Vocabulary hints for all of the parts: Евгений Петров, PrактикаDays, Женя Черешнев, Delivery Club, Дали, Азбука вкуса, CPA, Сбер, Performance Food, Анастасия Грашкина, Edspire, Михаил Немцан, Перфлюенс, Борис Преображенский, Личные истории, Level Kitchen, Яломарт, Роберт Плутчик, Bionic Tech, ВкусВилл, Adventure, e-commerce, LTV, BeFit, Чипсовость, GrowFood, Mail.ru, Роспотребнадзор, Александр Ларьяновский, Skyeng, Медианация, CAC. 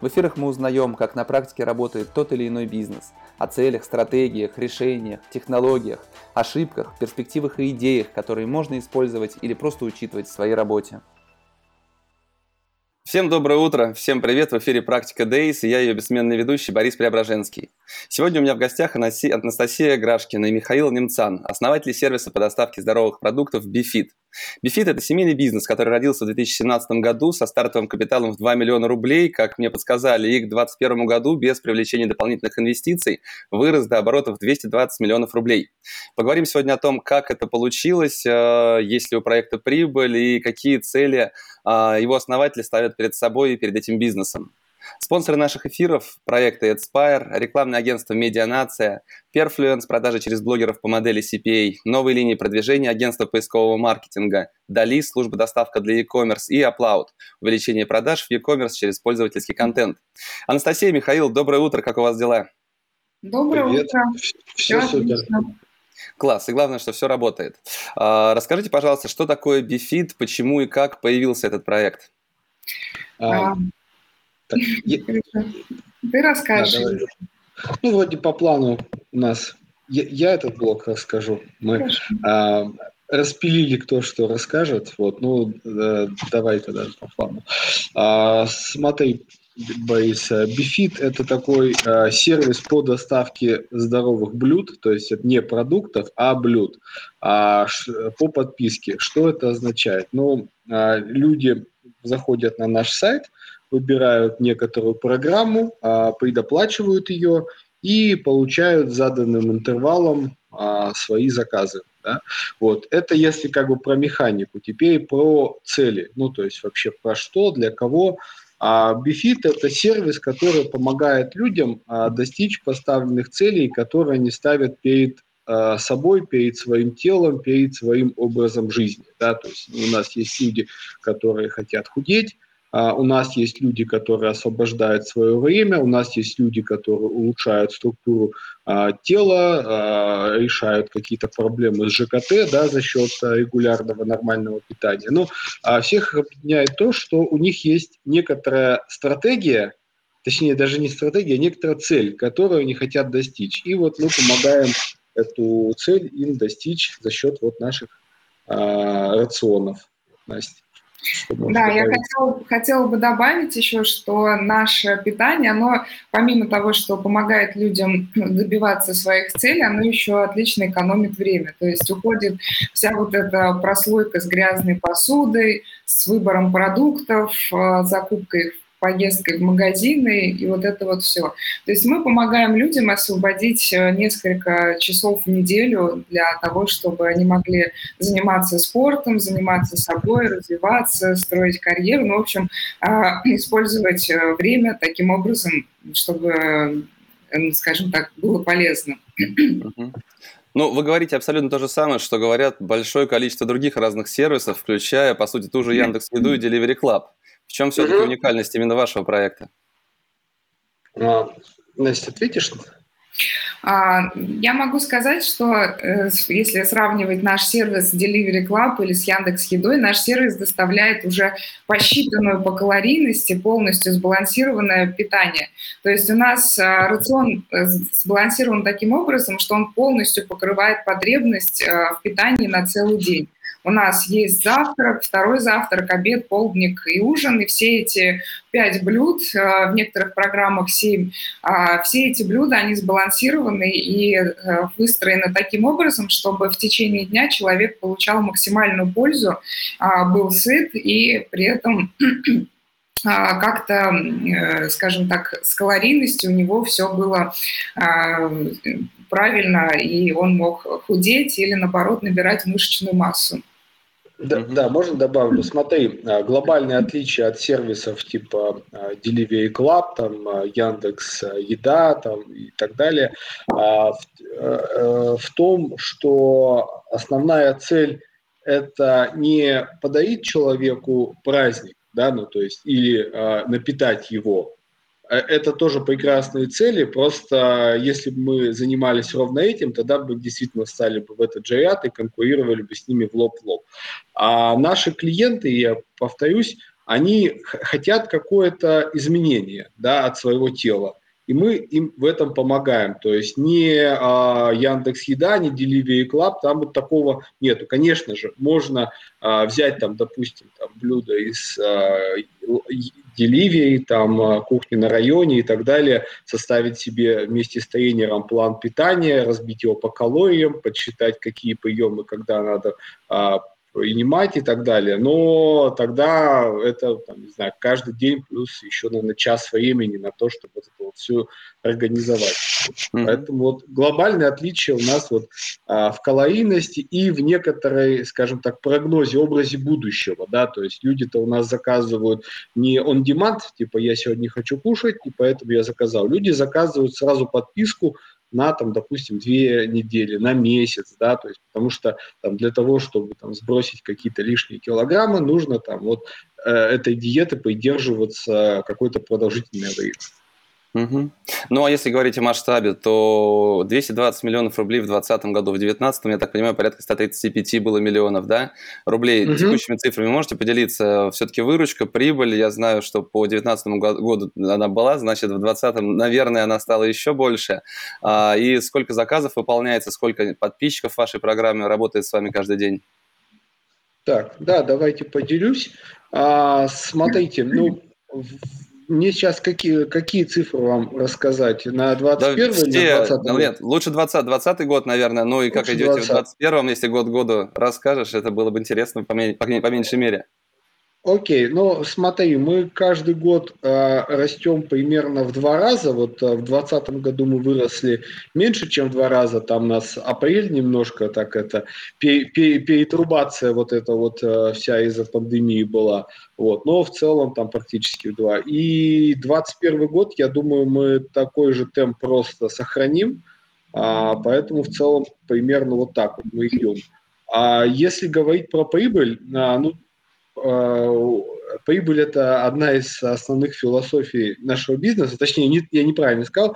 В эфирах мы узнаем, как на практике работает тот или иной бизнес, о целях, стратегиях, решениях, технологиях, ошибках, перспективах и идеях, которые можно использовать или просто учитывать в своей работе. Всем доброе утро, всем привет, в эфире «PrактикаDays» и я ее бессменный ведущий Борис Преображенский. Сегодня у меня в гостях Анастасия Грашкина и Михаил Немцан, основатели сервиса по доставке здоровых продуктов BeFit. BeFit – это семейный бизнес, который родился в 2017 году со стартовым капиталом в 2 миллиона рублей, как мне подсказали, и к 2021 году без привлечения дополнительных инвестиций вырос до оборотов в 220 миллионов рублей. Поговорим сегодня о том, как это получилось, есть ли у проекта прибыль и какие цели его основатели ставят перед собой и перед этим бизнесом. Спонсоры наших эфиров – проекты Edspire, рекламное агентство «Медианация», Перфлюенс, продажи через блогеров по модели CPA, новые линии продвижения агентства поискового маркетинга, Дали, служба доставка для e-commerce и Апплауд, увеличение продаж в e-commerce через пользовательский контент. Анастасия, Михаил, доброе утро, как у вас дела? Доброе утро. Все супер. Класс, и главное, что все работает. Расскажите, пожалуйста, что такое BeFit, почему и как появился этот проект? Ты расскажешь. Ну, вроде по плану у нас. Я этот блок расскажу. Мы распилили кто что расскажет. Вот, ну, давай тогда по плану. Смотри, Борис, BeFit – это такой сервис по доставке здоровых блюд, то есть это не продуктов, а блюд по подписке. Что это означает? Ну, люди заходят на наш сайт, выбирают некоторую программу, предоплачивают ее и получают заданным интервалом свои заказы. Да? Вот. Это если как бы про механику. Теперь про цели. Ну, то есть вообще про что, для кого. BeFit – это сервис, который помогает людям достичь поставленных целей, которые они ставят перед собой, перед своим телом, перед своим образом жизни. Да? То есть у нас есть люди, которые хотят худеть, у нас есть люди, которые освобождают свое время, у нас есть люди, которые улучшают структуру тела, решают какие-то проблемы с ЖКТ, да, за счет регулярного нормального питания. Но всех объединяет то, что у них есть некоторая стратегия, точнее даже не стратегия, а некоторая цель, которую они хотят достичь. И вот мы помогаем эту цель им достичь за счет вот наших рационов. Настя. Да, я хотела бы добавить еще, что наше питание, оно помимо того, что помогает людям добиваться своих целей, оно еще отлично экономит время. То есть уходит вся вот эта прослойка с грязной посудой, с выбором продуктов, закупкой, поездкой в магазины и вот это вот все. То есть мы помогаем людям освободить несколько часов в неделю для того, чтобы они могли заниматься спортом, заниматься собой, развиваться, строить карьеру, ну, в общем, использовать время таким образом, чтобы, скажем так, было полезно. Ну, вы говорите абсолютно то же самое, что говорят большое количество других разных сервисов, включая, по сути, ту же Яндекс.Еду и Delivery Club. В чем все-таки уникальность именно вашего проекта? Настя, ответишь? Я могу сказать, что если сравнивать наш сервис с Delivery Club или с Яндекс.Едой, наш сервис доставляет уже посчитанную по калорийности полностью сбалансированное питание. То есть у нас рацион сбалансирован таким образом, что он полностью покрывает потребность в питании на целый день. У нас есть завтрак, второй завтрак, обед, полдник и ужин. И все эти 5 блюд, в некоторых программах 7, все эти блюда, они сбалансированы и выстроены таким образом, чтобы в течение дня человек получал максимальную пользу, был сыт и при этом как-то, скажем так, с калорийностью у него все было правильно, и он мог худеть или, наоборот, набирать мышечную массу. Да, да, можно добавлю? Смотри, глобальные отличия от сервисов типа Delivery Club, там, Яндекс.Еда там, и так далее, в том, что основная цель – это не подарить человеку праздник, да, ну, то есть, или напитать его. Это тоже прекрасные цели, просто если бы мы занимались ровно этим, тогда бы действительно стали бы в этот же ряд и конкурировали бы с ними в лоб в лоб. А наши клиенты, я повторюсь, они хотят какое-то изменение, да, от своего тела, и мы им в этом помогаем. То есть не Яндекс.Еда, не Delivery Club, там вот такого нету. Конечно же, можно взять там, допустим, там, блюдо из Delivery, там, кухни на районе и так далее, составить себе вместе с тренером план питания, разбить его по калориям, подсчитать, какие приемы, когда надо принимать и так далее. Но тогда это, там, не знаю, каждый день плюс еще, наверное, час времени на то, чтобы это вот все организовать. Mm-hmm. Поэтому вот глобальное отличие у нас вот в калорийности и в некоторой, скажем так, прогнозе, образе будущего, да, то есть люди-то у нас заказывают не on-demand, типа я сегодня хочу кушать, и поэтому я заказал. Люди заказывают сразу подписку на, там, допустим, 2 недели, на месяц, да, то есть, потому что там, для того, чтобы там, сбросить какие-то лишние килограммы, нужно там, вот, этой диеты придерживаться какое-то продолжительное время. Угу. Ну, а если говорить о масштабе, то 220 миллионов рублей в 2020 году, в 2019, я так понимаю, порядка 135 было миллионов, да, рублей. Угу. Текущими цифрами можете поделиться? Все-таки выручка, прибыль, я знаю, что по 2019 году она была, значит, в 2020, наверное, она стала еще больше. И сколько заказов выполняется, сколько подписчиков в вашей программе работает с вами каждый день? Так, да, давайте поделюсь. Смотрите, ну... Мне сейчас какие цифры вам рассказать? На 21 или на 20 год? Нет, лучше 20 год, наверное. Ну и лучше как идете 20. В 21-м, если год к году расскажешь, это было бы интересно, по меньшей мере. Окей, ну смотри, мы каждый год растем примерно в 2 раза. Вот в 2020 году мы выросли меньше, чем в 2 раза. Там нас апрель немножко так это перетрубация вот эта вот вся из-за пандемии была. Вот, но в целом там практически в 2. И 2021 год, я думаю, мы такой же темп просто сохраним. Поэтому в целом примерно вот так вот мы идем. А если говорить про прибыль, ну, прибыль – это одна из основных философий нашего бизнеса, точнее, я неправильно сказал,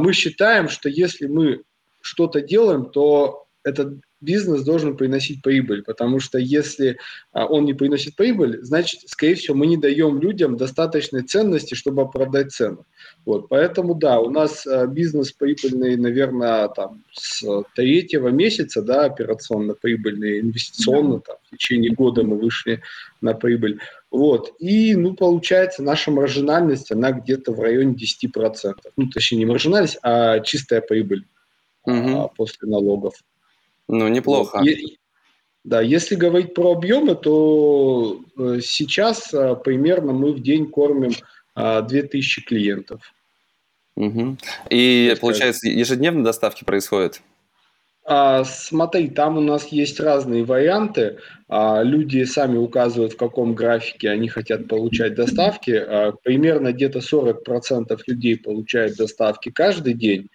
мы считаем, что если мы что-то делаем, то этот бизнес должен приносить прибыль, потому что если он не приносит прибыль, значит, скорее всего, мы не даем людям достаточной ценности, чтобы оправдать цену. Вот, поэтому, да, у нас бизнес прибыльный, наверное, там, с 3-го месяца, да, операционно прибыльный, инвестиционно, там, в течение года мы вышли на прибыль. Вот, и, ну, получается, наша маржинальность, она где-то в районе 10%. Ну, точнее, не маржинальность, а чистая прибыль после налогов. Ну, неплохо. Да, если говорить про объемы, то сейчас примерно мы в день кормим 2000 клиентов. Угу. И, получается, ежедневно доставки происходят? Смотри, там у нас есть разные варианты. Люди сами указывают, в каком графике они хотят получать доставки. Примерно где-то 40% людей получают доставки каждый день.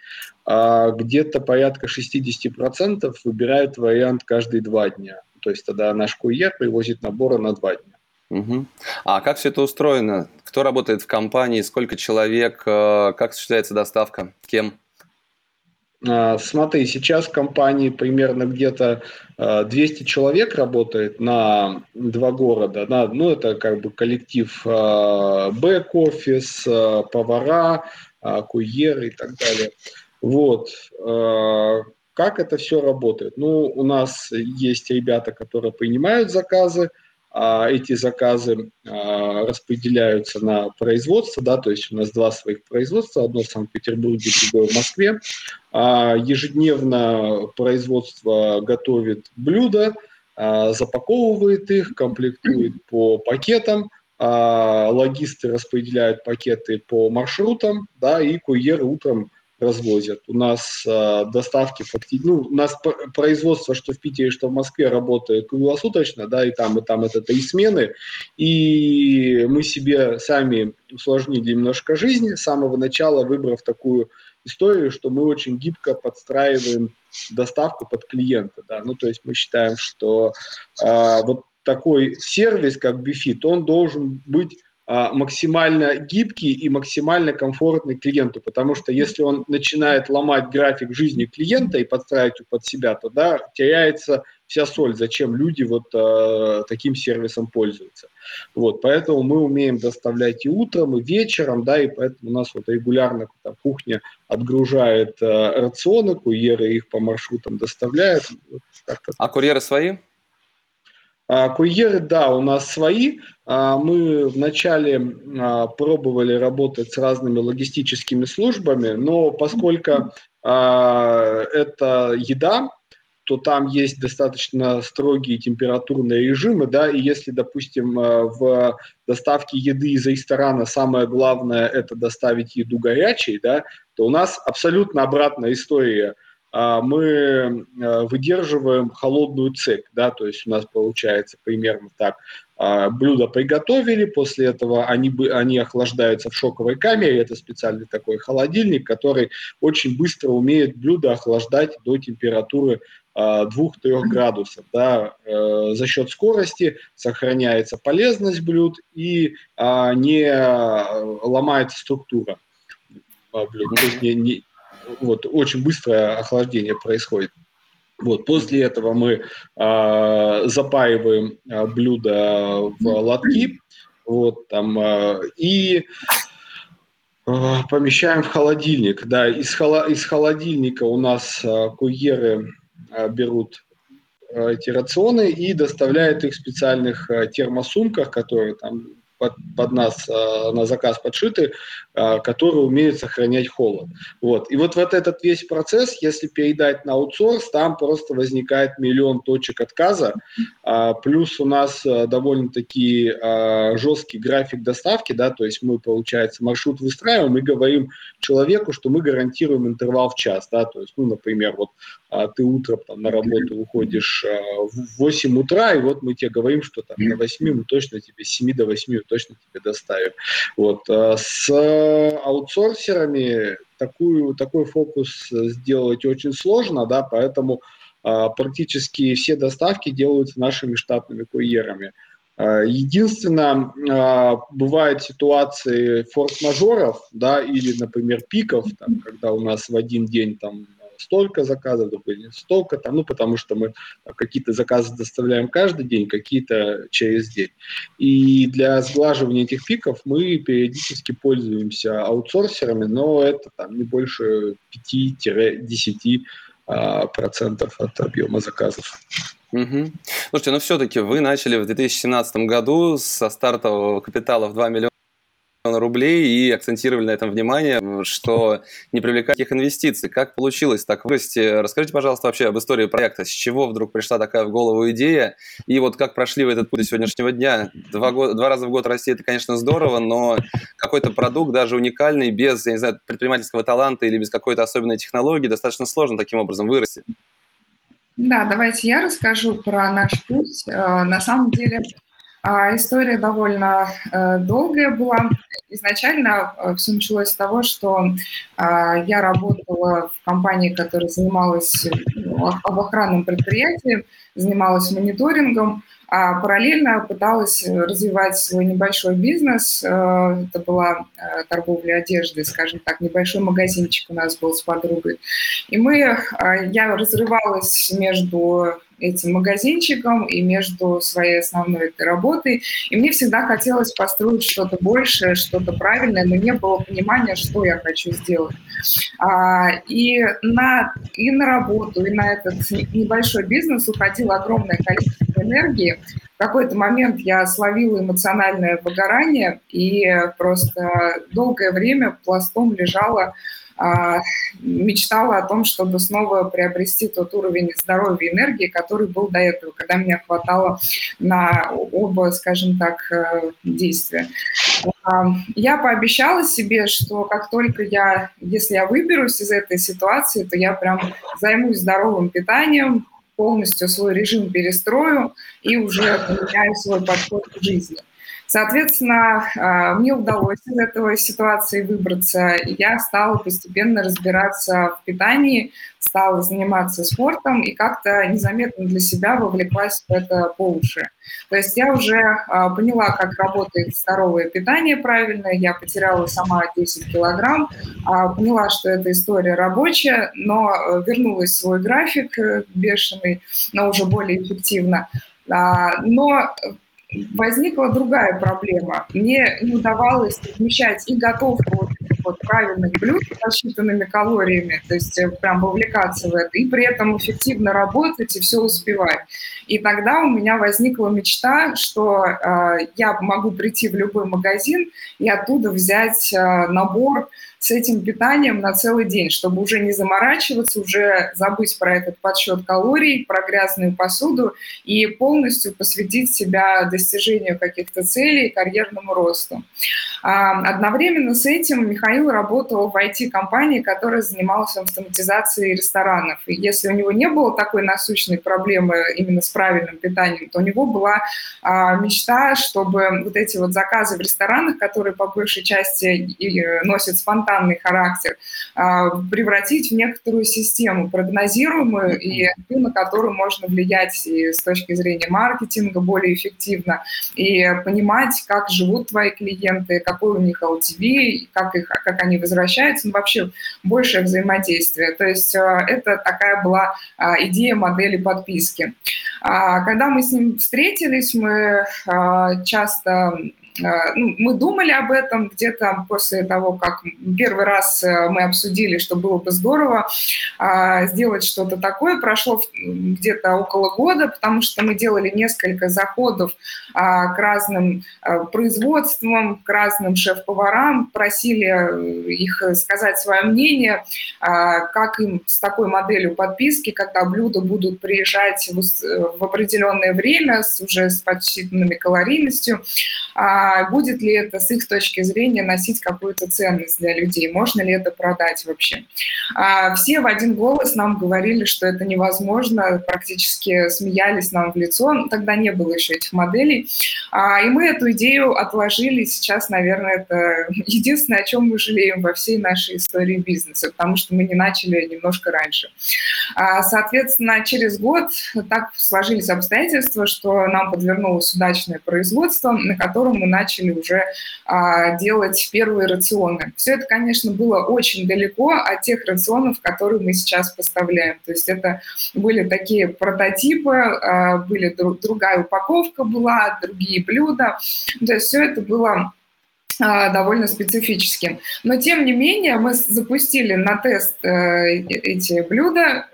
Где-то порядка 60% выбирают вариант каждые 2 дня. То есть тогда наш курьер привозит наборы на 2 дня. Угу. А как все это устроено? Кто работает в компании? Сколько человек? Как осуществляется доставка? Кем? Смотри, сейчас в компании примерно где-то 200 человек работает на 2 города. Ну, это как бы коллектив бэк-офис, повара, курьеры и так далее. Вот. Как это все работает? Ну, у нас есть ребята, которые принимают заказы. Эти заказы распределяются на производство, да, то есть у нас 2 своих производства, одно в Санкт-Петербурге, другое в Москве. Ежедневно производство готовит блюда, запаковывает их, комплектует по пакетам, логисты распределяют пакеты по маршрутам, да, и курьеры утром развозят. У нас доставки фактически, у нас производство, что в Питере, что в Москве, работает круглосуточно, да, и там это три смены, и мы себе сами усложнили немножко жизнь с самого начала, выбрав такую историю, что мы очень гибко подстраиваем доставку под клиента, да, ну, то есть мы считаем, что вот такой сервис, как BeFit, он должен быть максимально гибкий и максимально комфортный клиенту, потому что если он начинает ломать график жизни клиента и подстраивать его под себя, то да, теряется вся соль, зачем люди вот таким сервисом пользуются. Вот, поэтому мы умеем доставлять и утром, и вечером, да, и поэтому у нас вот регулярно там, кухня отгружает рационы, курьеры их по маршрутам доставляют. Вот, как-то. А курьеры свои? Курьеры, да, у нас свои. Мы вначале пробовали работать с разными логистическими службами, но поскольку это еда, то там есть достаточно строгие температурные режимы, да, и если, допустим, в доставке еды из ресторана самое главное – это доставить еду горячей, да, то у нас абсолютно обратная история. Мы выдерживаем холодную цепь, да, то есть у нас получается примерно так. Блюдо приготовили, после этого они охлаждаются в шоковой камере, это специальный такой холодильник, который очень быстро умеет блюдо охлаждать до температуры 2-3 градусов. Да. За счет скорости сохраняется полезность блюд и не ломается структура блюд. Вот, очень быстрое охлаждение происходит. Вот, после этого мы запаиваем блюдо в лотки, вот, там, и помещаем в холодильник. Да, из холодильника у нас курьеры берут эти рационы и доставляют их в специальных термосумках, которые там под нас на заказ подшиты, которые умеют сохранять холод. Вот. И вот этот весь процесс, если передать на аутсорс, там просто возникает миллион точек отказа. Плюс у нас довольно-таки жесткий график доставки, да, то есть мы, получается, маршрут выстраиваем и говорим человеку, что мы гарантируем интервал в час. Да, то есть, ну, например, вот ты утром там, на работу уходишь в 8 утра, и вот мы тебе говорим, что там, на 8 мы точно тебе, с 7 до 8 точно тебе доставим. Вот. С аутсорсерами такой фокус сделать очень сложно, да, поэтому практически все доставки делаются нашими штатными курьерами. Единственное, бывают ситуации форс-мажоров, да, или, например, пиков, там, когда у нас в один день там столько заказов, столько, там, ну, потому что мы какие-то заказы доставляем каждый день, какие-то через день. И для сглаживания этих пиков мы периодически пользуемся аутсорсерами, но это там, не больше 5-10% от объема заказов. Угу. Слушайте, но все-таки вы начали в 2017 году со стартового капитала в 2 миллиона рублей и акцентировали на этом внимание, что не привлекает таких инвестиций. Как получилось так вырасти? Расскажите, пожалуйста, вообще об истории проекта. С чего вдруг пришла такая в голову идея? И вот как прошли вы этот путь до сегодняшнего дня? Два раза в год расти – это, конечно, здорово, но какой-то продукт, даже уникальный, без, я не знаю, предпринимательского таланта или без какой-то особенной технологии, достаточно сложно таким образом вырасти. Да, давайте я расскажу про наш путь. На самом деле история довольно долгая была. Изначально все началось с того, что я работала в компании, которая занималась в охранном предприятии, занималась мониторингом, а параллельно пыталась развивать свой небольшой бизнес. Это была торговля одеждой, скажем так, небольшой магазинчик у нас был с подругой. И я разрывалась между этим магазинчиком и между своей основной этой работой. И мне всегда хотелось построить что-то большее, что-то правильное, но не было понимания, что я хочу сделать. И на работу, и на этот небольшой бизнес уходило огромное количество энергии. В какой-то момент я словила эмоциональное выгорание и просто долгое время пластом лежала, мечтала о том, чтобы снова приобрести тот уровень здоровья и энергии, который был до этого, когда меня хватало на оба, скажем так, действия. Я пообещала себе, что как только я, если я выберусь из этой ситуации, то я прям займусь здоровым питанием, полностью свой режим перестрою и уже поменяю свой подход к жизни. Соответственно, мне удалось из этой ситуации выбраться, и я стала постепенно разбираться в питании, стала заниматься спортом и как-то незаметно для себя вовлеклась в это по уши. То есть я уже поняла, как работает здоровое питание правильно, я потеряла сама 10 килограмм, поняла, что эта история рабочая, но вернулась в свой график бешеный, но уже более эффективно. Но возникла другая проблема. Мне не удавалось совмещать и готовку правильных блюд с рассчитанными калориями, то есть прям вовлекаться в это, и при этом эффективно работать и все успевать. И тогда у меня возникла мечта, что я могу прийти в любой магазин и оттуда взять набор с этим питанием на целый день, чтобы уже не заморачиваться, уже забыть про этот подсчет калорий, про грязную посуду и полностью посвятить себя достижению каких-то целей, карьерному росту. Одновременно с этим Михаил работал в IT-компании, которая занималась автоматизацией ресторанов. И если у него не было такой насущной проблемы именно с правильным питанием, то у него была мечта, чтобы вот эти вот заказы в ресторанах, которые по большей части носят спонтанно, характер, превратить в некоторую систему прогнозируемую и на которую можно влиять и с точки зрения маркетинга более эффективно и понимать, как живут твои клиенты, какой у них LTV, как они возвращаются, ну, вообще большее взаимодействие. То есть это такая была идея модели подписки. Когда мы с ним встретились, мы часто... Мы думали об этом где-то после того, как первый раз мы обсудили, что было бы здорово сделать что-то такое. Прошло где-то около года, потому что мы делали несколько заходов к разным производствам, к разным шеф-поварам, просили их сказать свое мнение, как им с такой моделью подписки, когда блюда будут приезжать в определенное время уже с подсчитанными калорийностью, будет ли это с их точки зрения носить какую-то ценность для людей, можно ли это продать вообще. Все в один голос нам говорили, что это невозможно, практически смеялись нам в лицо, тогда не было еще этих моделей, и мы эту идею отложили, сейчас, наверное, это единственное, о чем мы жалеем во всей нашей истории бизнеса, потому что мы не начали немножко раньше. Соответственно, через год так сложились обстоятельства, что нам подвернулось удачное производство, на котором мы начали уже делать первые рационы. Все это, конечно, было очень далеко от тех рационов, которые мы сейчас поставляем. То есть это были такие прототипы, были другая упаковка была, другие блюда. То есть все это было довольно специфическим. Но, тем не менее, мы запустили на тест эти блюда,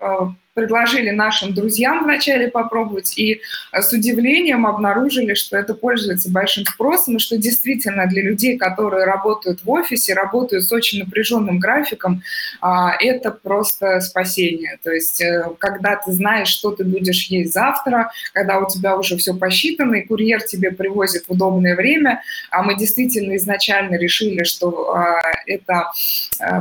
предложили нашим друзьям вначале попробовать и с удивлением обнаружили, что это пользуется большим спросом, и что действительно для людей, которые работают в офисе, работают с очень напряженным графиком, это просто спасение. То есть когда ты знаешь, что ты будешь есть завтра, когда у тебя уже все посчитано, и курьер тебе привозит в удобное время, а мы действительно изначально решили, что это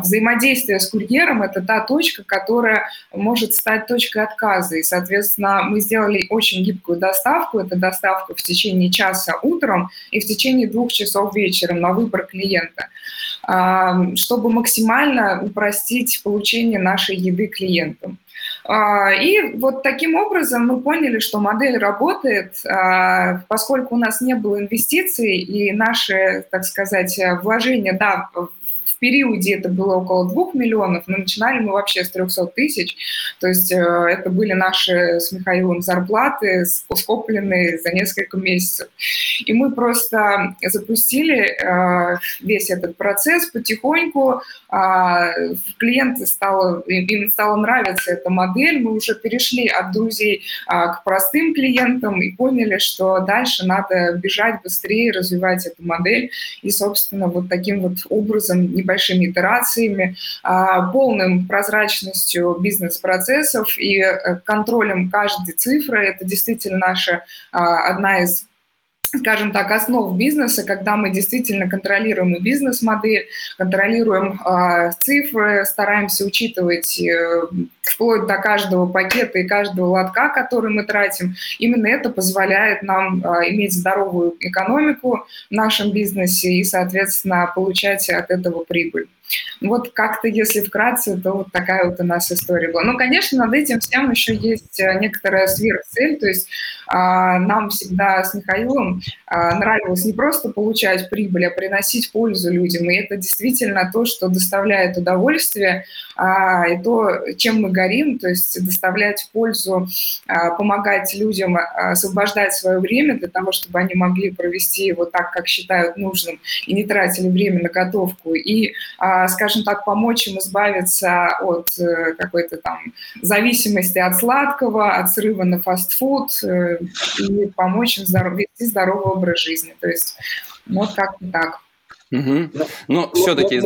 взаимодействие с курьером – это та точка, которая может стать точкой отказа. И, соответственно, мы сделали очень гибкую доставку. Это доставка в течение часа утром и в течение 2 часов вечером на выбор клиента, чтобы максимально упростить получение нашей еды клиентам. И вот таким образом мы поняли, что модель работает, поскольку у нас не было инвестиций и наши, так сказать, вложения, да, в периоде это было около 2 миллионов, но начинали мы вообще с 300 тысяч. То есть это были наши с Михаилом зарплаты, скопленные за несколько месяцев. И мы просто запустили весь этот процесс потихоньку. Клиентам стало нравиться эта модель. Мы уже перешли от друзей к простым клиентам и поняли, что дальше надо бежать быстрее, развивать эту модель. И, собственно, вот таким вот образом, небольшими итерациями, полным прозрачностью бизнес-процессов и контролем каждой цифры. Это действительно наша одна из скажем так, основ бизнеса, когда мы действительно контролируем и бизнес-модель, контролируем цифры, стараемся учитывать вплоть до каждого пакета и каждого лотка, который мы тратим. Именно это позволяет нам иметь здоровую экономику в нашем бизнесе и, соответственно, получать от этого прибыль. Вот как-то, если вкратце, то вот такая вот у нас история была. Ну, конечно, над этим всем еще есть некоторая сверхцель, то есть нам всегда с Михаилом нравилось не просто получать прибыль, а приносить пользу людям, и это действительно то, что доставляет удовольствие, и то, чем мы горим, то есть доставлять пользу, помогать людям освобождать свое время для того, чтобы они могли провести его так, как считают нужным, и не тратили время на готовку, и, скажем так, помочь им избавиться от какой-то там зависимости от сладкого, от срыва на фастфуд, и помочь им вести здоровый образ жизни. То есть вот как-то так. Угу. Ну, все-таки...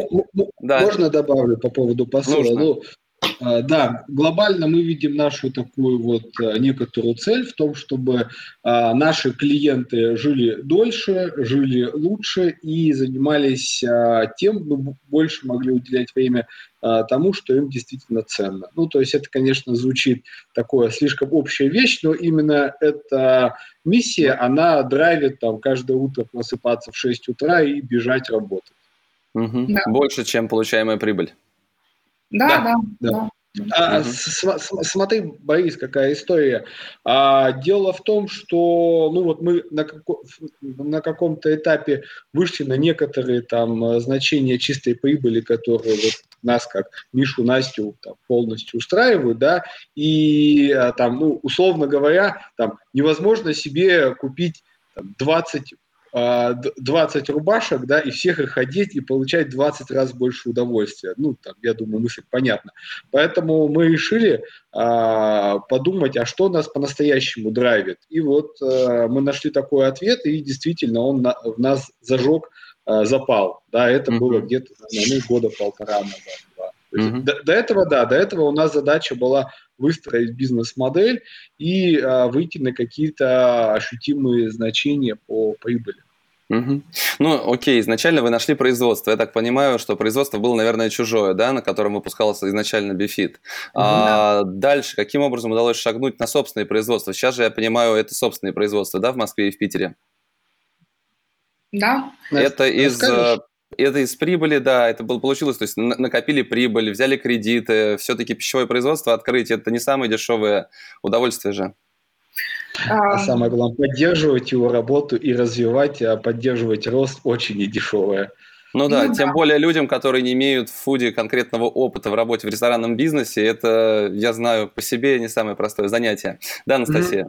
Можно добавлю по поводу посыла? Ну, да, глобально мы видим нашу такую вот некоторую цель в том, чтобы наши клиенты жили дольше, жили лучше и занимались тем, мы больше могли уделять время тому, что им действительно ценно. Ну, то есть это, конечно, звучит такое слишком общая вещь, но именно эта миссия, она драйвит там каждое утро просыпаться в 6 утра и бежать работать. Угу. Да. Больше, чем получаемая прибыль. Да. Смотри, Борис, какая история. Дело в том, что мы на каком-то этапе вышли на некоторые там значения чистой прибыли, которые нас, как Мишу, Настю, там, полностью устраивают, да, и там, условно говоря, там невозможно себе купить там, 20 рубашек, да, и всех их одеть и получать 20 раз больше удовольствия. Ну, там, я думаю, мысль понятна. Поэтому мы решили подумать, а что нас по-настоящему драйвит. И вот мы нашли такой ответ, и действительно он в нас зажег запал. Да, это было где-то, наверное, года полтора назад. Да. До этого у нас задача была выстроить бизнес-модель и выйти на какие-то ощутимые значения по прибыли. Угу. Ну, окей, изначально вы нашли производство. Я так понимаю, что производство было, наверное, чужое, да, на котором выпускался изначально BeFit. Дальше каким образом удалось шагнуть на собственное производство? Сейчас же, я понимаю, это собственное производство, да, в Москве и в Питере? Да. Это из прибыли, да, это было, получилось, то есть накопили прибыль, взяли кредиты, все-таки пищевое производство открыть, это не самое дешевое удовольствие же. А самое главное, поддерживать его работу и развивать, а поддерживать рост очень недешевое. Тем более людям, которые не имеют в фуде конкретного опыта в работе в ресторанном бизнесе, это, я знаю, по себе не самое простое занятие. Да, Анастасия?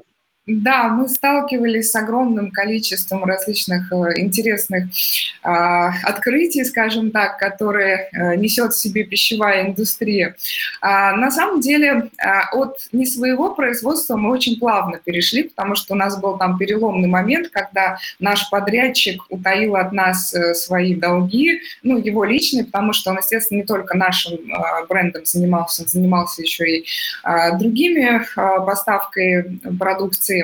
Да, мы сталкивались с огромным количеством различных интересных открытий, скажем так, которые несет в себе пищевая индустрия. На самом деле от не своего производства мы очень плавно перешли, потому что у нас был там переломный момент, когда наш подрядчик утаил от нас свои долги, его личные, потому что он, естественно, не только нашим брендом занимался, он занимался еще и другими поставкой продукции,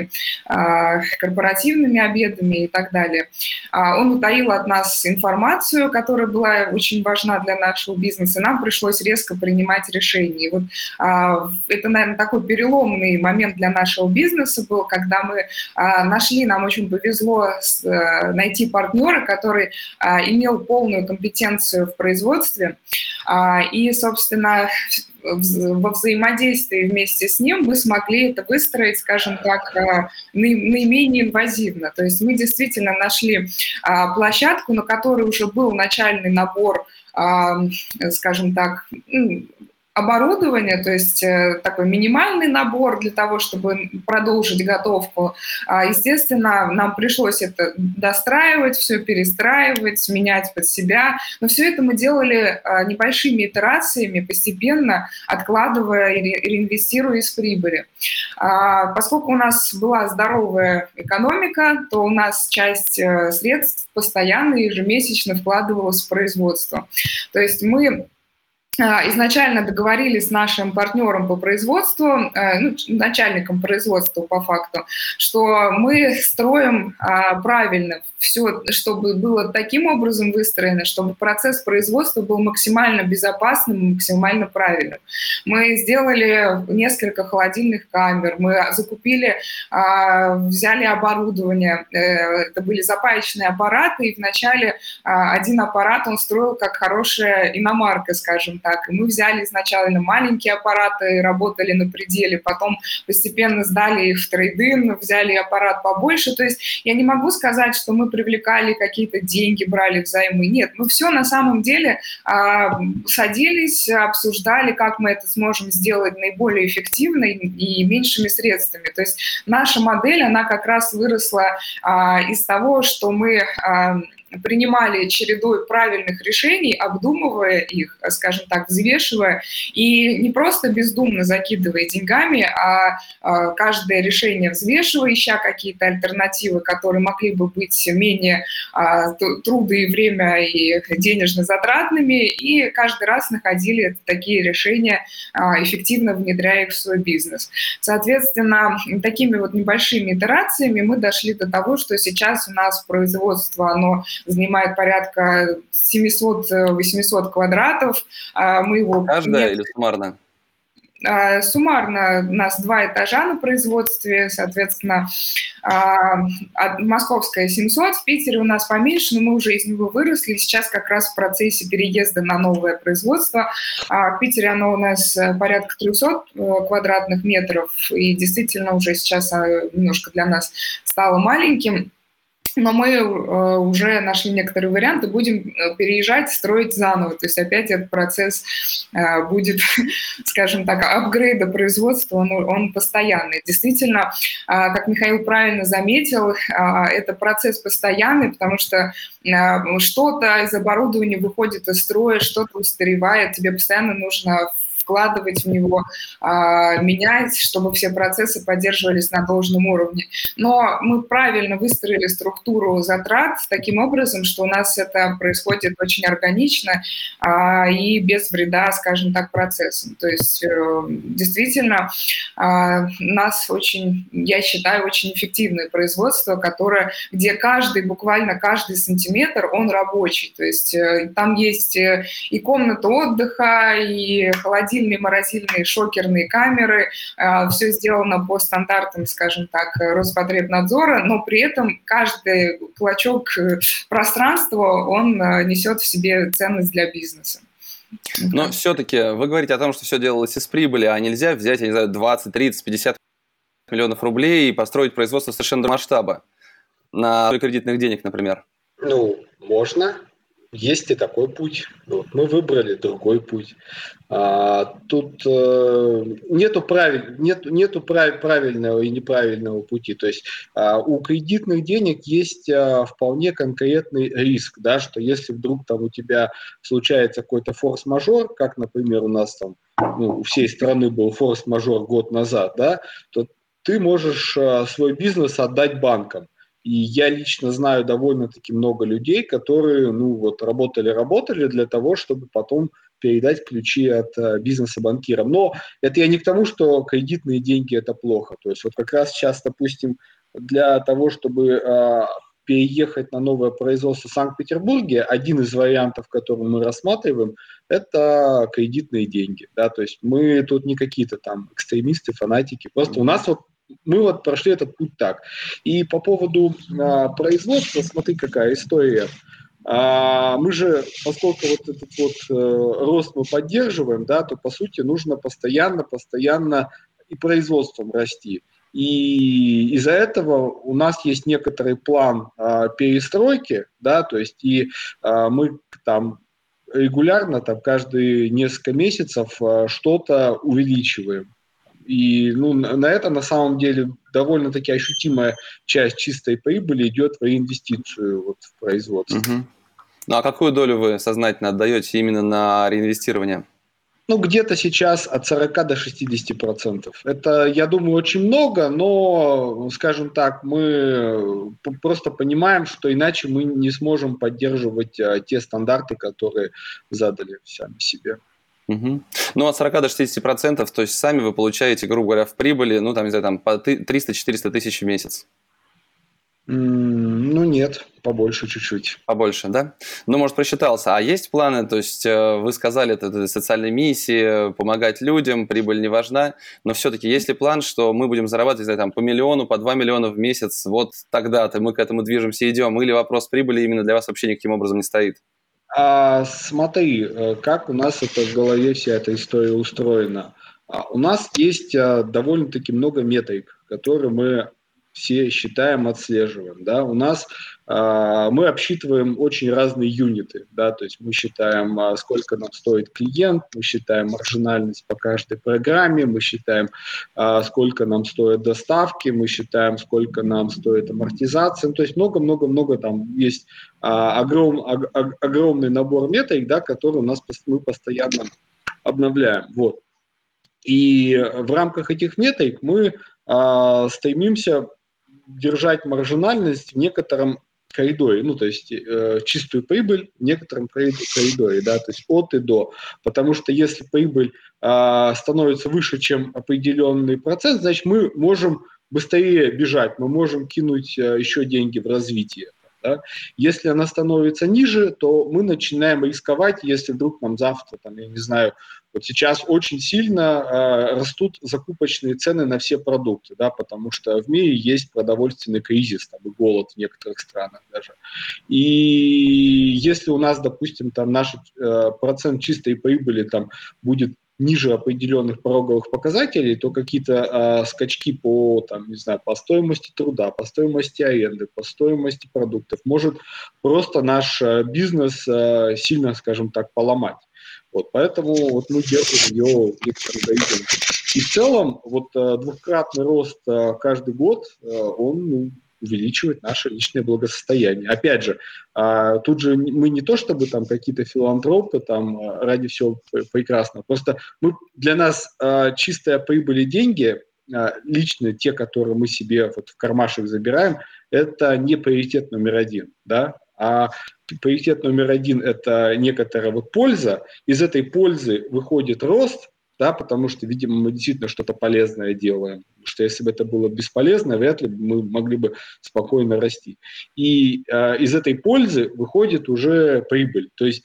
корпоративными обедами и так далее. Он утаил от нас информацию, которая была очень важна для нашего бизнеса, и нам пришлось резко принимать решение. И вот это, наверное, такой переломный момент для нашего бизнеса был, когда мы нашли, нам очень повезло найти партнера, который имел полную компетенцию в производстве, и, собственно, во взаимодействии вместе с ним мы смогли это выстроить, скажем так, наименее инвазивно. То есть мы действительно нашли площадку, на которой уже был начальный набор, скажем так, оборудование, то есть такой минимальный набор для того, чтобы продолжить готовку. Естественно, нам пришлось это достраивать, все перестраивать, менять под себя. Но все это мы делали небольшими итерациями, постепенно откладывая и реинвестируя из прибыли. Поскольку у нас была здоровая экономика, то у нас часть средств постоянно ежемесячно вкладывалась в производство. То есть мы изначально договорились с нашим партнером по производству, начальником производства по факту, что мы строим правильно все, чтобы было таким образом выстроено, чтобы процесс производства был максимально безопасным и максимально правильным. Мы сделали несколько холодильных камер, мы закупили, взяли оборудование, это были запаечные аппараты, и вначале один аппарат он строил как хорошая иномарка, скажем так. И мы взяли изначально маленькие аппараты, работали на пределе, потом постепенно сдали их в трейд-ин, взяли аппарат побольше. То есть я не могу сказать, что мы привлекали какие-то деньги, брали взаймы. Нет, мы все на самом деле садились, обсуждали, как мы это сможем сделать наиболее эффективно и меньшими средствами. То есть наша модель, она как раз выросла из того, что мы принимали чередой правильных решений, обдумывая их, скажем так, взвешивая, и не просто бездумно закидывая деньгами, а каждое решение взвешивая, ища какие-то альтернативы, которые могли бы быть менее труды и время и денежно затратными, и каждый раз находили такие решения, эффективно внедряя их в свой бизнес. Соответственно, такими вот небольшими итерациями мы дошли до того, что сейчас у нас производство, оно занимает порядка 700-800 квадратов. Мы его... Каждая или суммарно? Суммарно у нас 2 этажа на производстве, соответственно, московская 700, в Питере у нас поменьше, но мы уже из него выросли. Сейчас как раз в процессе переезда на новое производство. В Питере оно у нас порядка 300 квадратных метров, и действительно уже сейчас немножко для нас стало маленьким. Но мы уже нашли некоторые варианты, будем переезжать, строить заново. То есть опять этот процесс будет, скажем так, апгрейда производства, он постоянный. Действительно, как Михаил правильно заметил, это процесс постоянный, потому что что-то из оборудования выходит из строя, что-то устаревает, тебе постоянно нужно вкладывать в него, менять, чтобы все процессы поддерживались на должном уровне. Но мы правильно выстроили структуру затрат таким образом, что у нас это происходит очень органично и без вреда, скажем так, процессам. То есть действительно нас очень, я считаю, очень эффективное производство, которое, где каждый, буквально каждый сантиметр, он рабочий. То есть там есть и комната отдыха, и холодильник, морозильные, шокерные камеры, все сделано по стандартам, скажем так, Роспотребнадзора, но при этом каждый клочок пространства, он несет в себе ценность для бизнеса. Но все-таки вы говорите о том, что все делалось из прибыли, а нельзя взять, я не знаю, 20, 30, 50 миллионов рублей и построить производство совершенно другого масштаба на кредитных денег, например? Можно. Есть и такой путь. Мы выбрали другой путь. Тут нету правильного и неправильного пути. То есть у кредитных денег есть вполне конкретный риск, да, что если вдруг там у тебя случается какой-то форс-мажор, как, например, у нас там у всей страны был форс-мажор год назад, да, то ты можешь свой бизнес отдать банкам. И я лично знаю довольно-таки много людей, которые работали для того, чтобы потом передать ключи от бизнеса банкирам. Но это я не к тому, что кредитные деньги – это плохо. То есть вот как раз сейчас, допустим, для того, чтобы переехать на новое производство в Санкт-Петербурге, один из вариантов, который мы рассматриваем, это кредитные деньги. Да? То есть мы тут не какие-то там экстремисты, фанатики. Просто у нас мы прошли этот путь так. И по поводу производства, смотри, какая история. Мы же, поскольку рост мы поддерживаем, да, то, по сути, нужно постоянно и производством расти. И из-за этого у нас есть некоторый план перестройки, да, то есть и мы там регулярно, каждые несколько месяцев что-то увеличиваем. И на это на самом деле довольно-таки ощутимая часть чистой прибыли идет в реинвестицию в производство. Угу. А какую долю вы сознательно отдаете именно на реинвестирование? Где-то сейчас от 40 до 60%. Это, я думаю, очень много, но, скажем так, мы просто понимаем, что иначе мы не сможем поддерживать те стандарты, которые задали сами себе. Угу. Ну, от 40 до 60%, то есть сами вы получаете, грубо говоря, в прибыли, ну, там, не знаю, там, по 300-400 тысяч в месяц. Ну, нет, побольше чуть-чуть. Побольше, да? Ну, может, просчитался. А есть планы, то есть вы сказали, это социальная миссия, помогать людям, прибыль не важна, но все-таки есть ли план, что мы будем зарабатывать, знаю, там, по миллиону, по 2 миллиона в месяц, вот тогда-то мы к этому движемся и идем, или вопрос прибыли именно для вас вообще никаким образом не стоит? Смотри, как у нас это в голове вся эта история устроена. У нас есть довольно-таки много метрик, которые мы все считаем, отслеживаем. Да? У нас мы обсчитываем очень разные юниты. Да? То есть мы считаем, сколько нам стоит клиент, мы считаем маржинальность по каждой программе, мы считаем, сколько нам стоят доставки, мы считаем, сколько нам стоит амортизация. То есть много-много-много там есть огромный набор метрик, да, которые у нас мы постоянно обновляем. Вот. И в рамках этих метрик мы стремимся держать маржинальность в некотором коридоре, ну, то есть чистую прибыль в некотором коридоре, да, то есть от и до, потому что если прибыль становится выше, чем определенный процент, значит, мы можем быстрее бежать, мы можем кинуть еще деньги в развитие, да? Если она становится ниже, то мы начинаем рисковать, если вдруг нам завтра, там, я не знаю, вот сейчас очень сильно растут закупочные цены на все продукты, да, потому что в мире есть продовольственный кризис, там, и голод в некоторых странах даже. И если у нас, допустим, там наш процент чистой прибыли там будет ниже определенных пороговых показателей, то какие-то скачки по, там, не знаю, по стоимости труда, по стоимости аренды, по стоимости продуктов может просто наш бизнес сильно, скажем так, поломать. Вот, поэтому вот мы держим ее в некотором коридоре. И в целом вот двухкратный рост каждый год, он увеличивает наше личное благосостояние. Опять же, тут же мы не то чтобы там какие-то филантропы там ради всего прекрасного, просто мы, для нас чистая прибыль и деньги, лично те, которые мы себе вот в кармашек забираем, это не приоритет номер один, да? А приоритет номер один – это некоторая вот польза. Из этой пользы выходит рост, да, потому что, видимо, мы действительно что-то полезное делаем. Потому что если бы это было бесполезно, вряд ли мы могли бы спокойно расти. И из этой пользы выходит уже прибыль. То есть,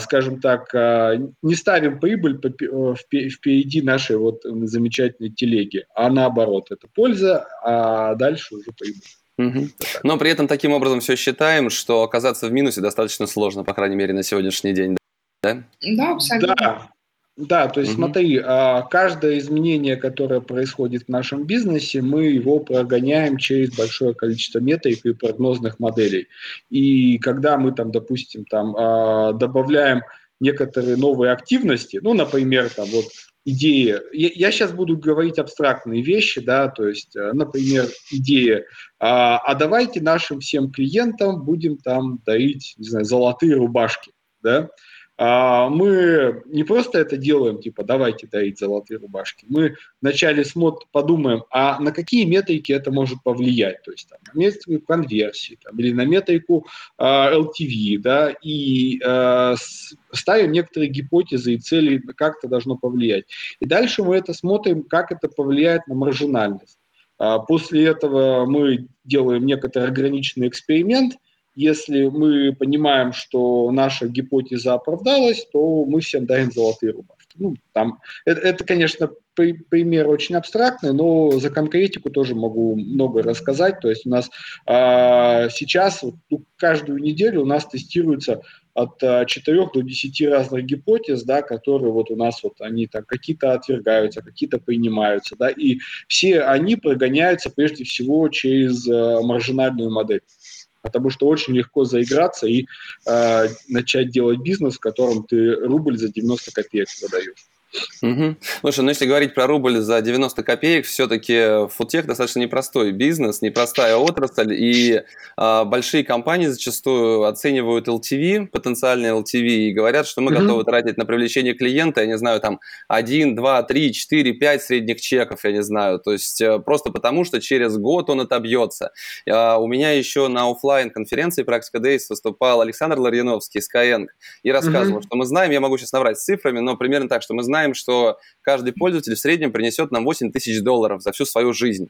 скажем так, не ставим прибыль впереди нашей вот замечательной телеги, а наоборот, это польза, а дальше уже прибыль. Угу. Но при этом таким образом все считаем, что оказаться в минусе достаточно сложно, по крайней мере, на сегодняшний день, да? Да, абсолютно. Да, то есть смотри, каждое изменение, которое происходит в нашем бизнесе, мы его прогоняем через большое количество метрик и прогнозных моделей. И когда мы там, допустим, там добавляем некоторые новые активности, ну, например, там вот идея, я сейчас буду говорить абстрактные вещи, да, то есть, например, идея, давайте нашим всем клиентам будем там дарить, не знаю, золотые рубашки, да. Мы не просто это делаем, типа, давайте дарить золотые рубашки. Мы вначале подумаем, а на какие метрики это может повлиять. То есть там, на метрику конверсии там, или на метрику LTV. Да, и ставим некоторые гипотезы и цели, как это должно повлиять. И дальше мы это смотрим, как это повлияет на маржинальность. После этого мы делаем некоторый ограниченный эксперимент. Если мы понимаем, что наша гипотеза оправдалась, то мы всем даем золотые рубашки. Ну, там, это, конечно, пример очень абстрактный, но за конкретику тоже могу много рассказать. То есть у нас сейчас каждую неделю у нас тестируется от 4 до 10 разных гипотез, да, которые вот у нас вот они там какие-то отвергаются, какие-то принимаются, да, и все они прогоняются прежде всего через маржинальную модель. Потому что очень легко заиграться и начать делать бизнес, в котором ты рубль за 90 копеек продаешь. Угу. Слушай, ну если говорить про рубль за 90 копеек, все-таки фудтех достаточно непростой бизнес, непростая отрасль, и большие компании зачастую оценивают LTV, потенциальные LTV, и говорят, что мы готовы тратить на привлечение клиента, я не знаю, там 1, 2, 3, 4, 5 средних чеков, я не знаю, то есть просто потому, что через год он отобьется. У меня еще на офлайн-конференции «PrактикаDays» выступал Александр Ларьяновский из Skyeng и рассказывал, что мы знаем, я могу сейчас наврать с цифрами, но примерно так, что мы знаем, что каждый пользователь в среднем принесет нам $8 тысяч за всю свою жизнь.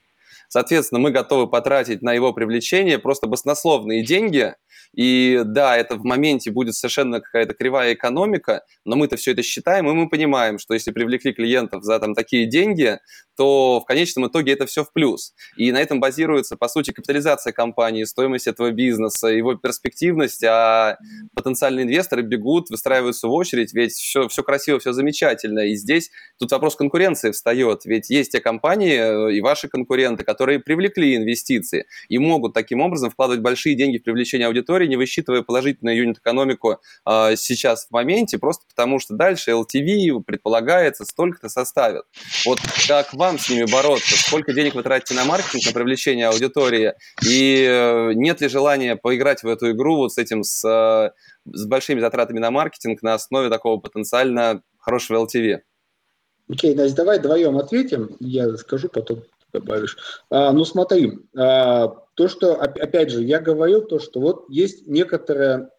Соответственно, мы готовы потратить на его привлечение просто баснословные деньги, и да, это в моменте будет совершенно какая-то кривая экономика, но мы-то все это считаем, и мы понимаем, что если привлекли клиентов за там такие деньги, то в конечном итоге это все в плюс. И на этом базируется, по сути, капитализация компании, стоимость этого бизнеса, его перспективность, а потенциальные инвесторы бегут, выстраиваются в очередь, ведь все красиво, все замечательно. И здесь тут вопрос конкуренции встает, ведь есть те компании и ваши конкуренты, которые привлекли инвестиции и могут таким образом вкладывать большие деньги в привлечение аудитории, не высчитывая положительную юнит-экономику сейчас в моменте, просто потому что дальше LTV предполагается столько-то составит. Вот как вам с ними бороться? Сколько денег вы тратите на маркетинг, на привлечение аудитории? И нет ли желания поиграть в эту игру вот с этим, с большими затратами на маркетинг на основе такого потенциально хорошего LTV? Окей, Настя, давай вдвоем ответим. Я скажу, потом добавишь. Ну, смотри, то, что, опять же, я говорил, то, что вот есть некоторый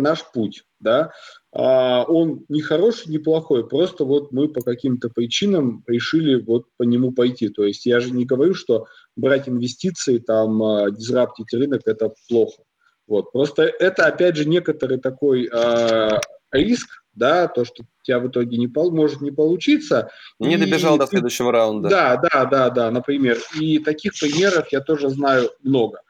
наш путь, да, он не хороший, не плохой, просто вот мы по каким-то причинам решили вот по нему пойти. То есть я же не говорю, что брать инвестиции, там, дизраптить рынок – это плохо. Вот, просто это, опять же, некоторый такой риск, да, то, что у тебя в итоге может не получиться. Не добежал до следующего раунда. Да, например. И таких примеров я тоже знаю много.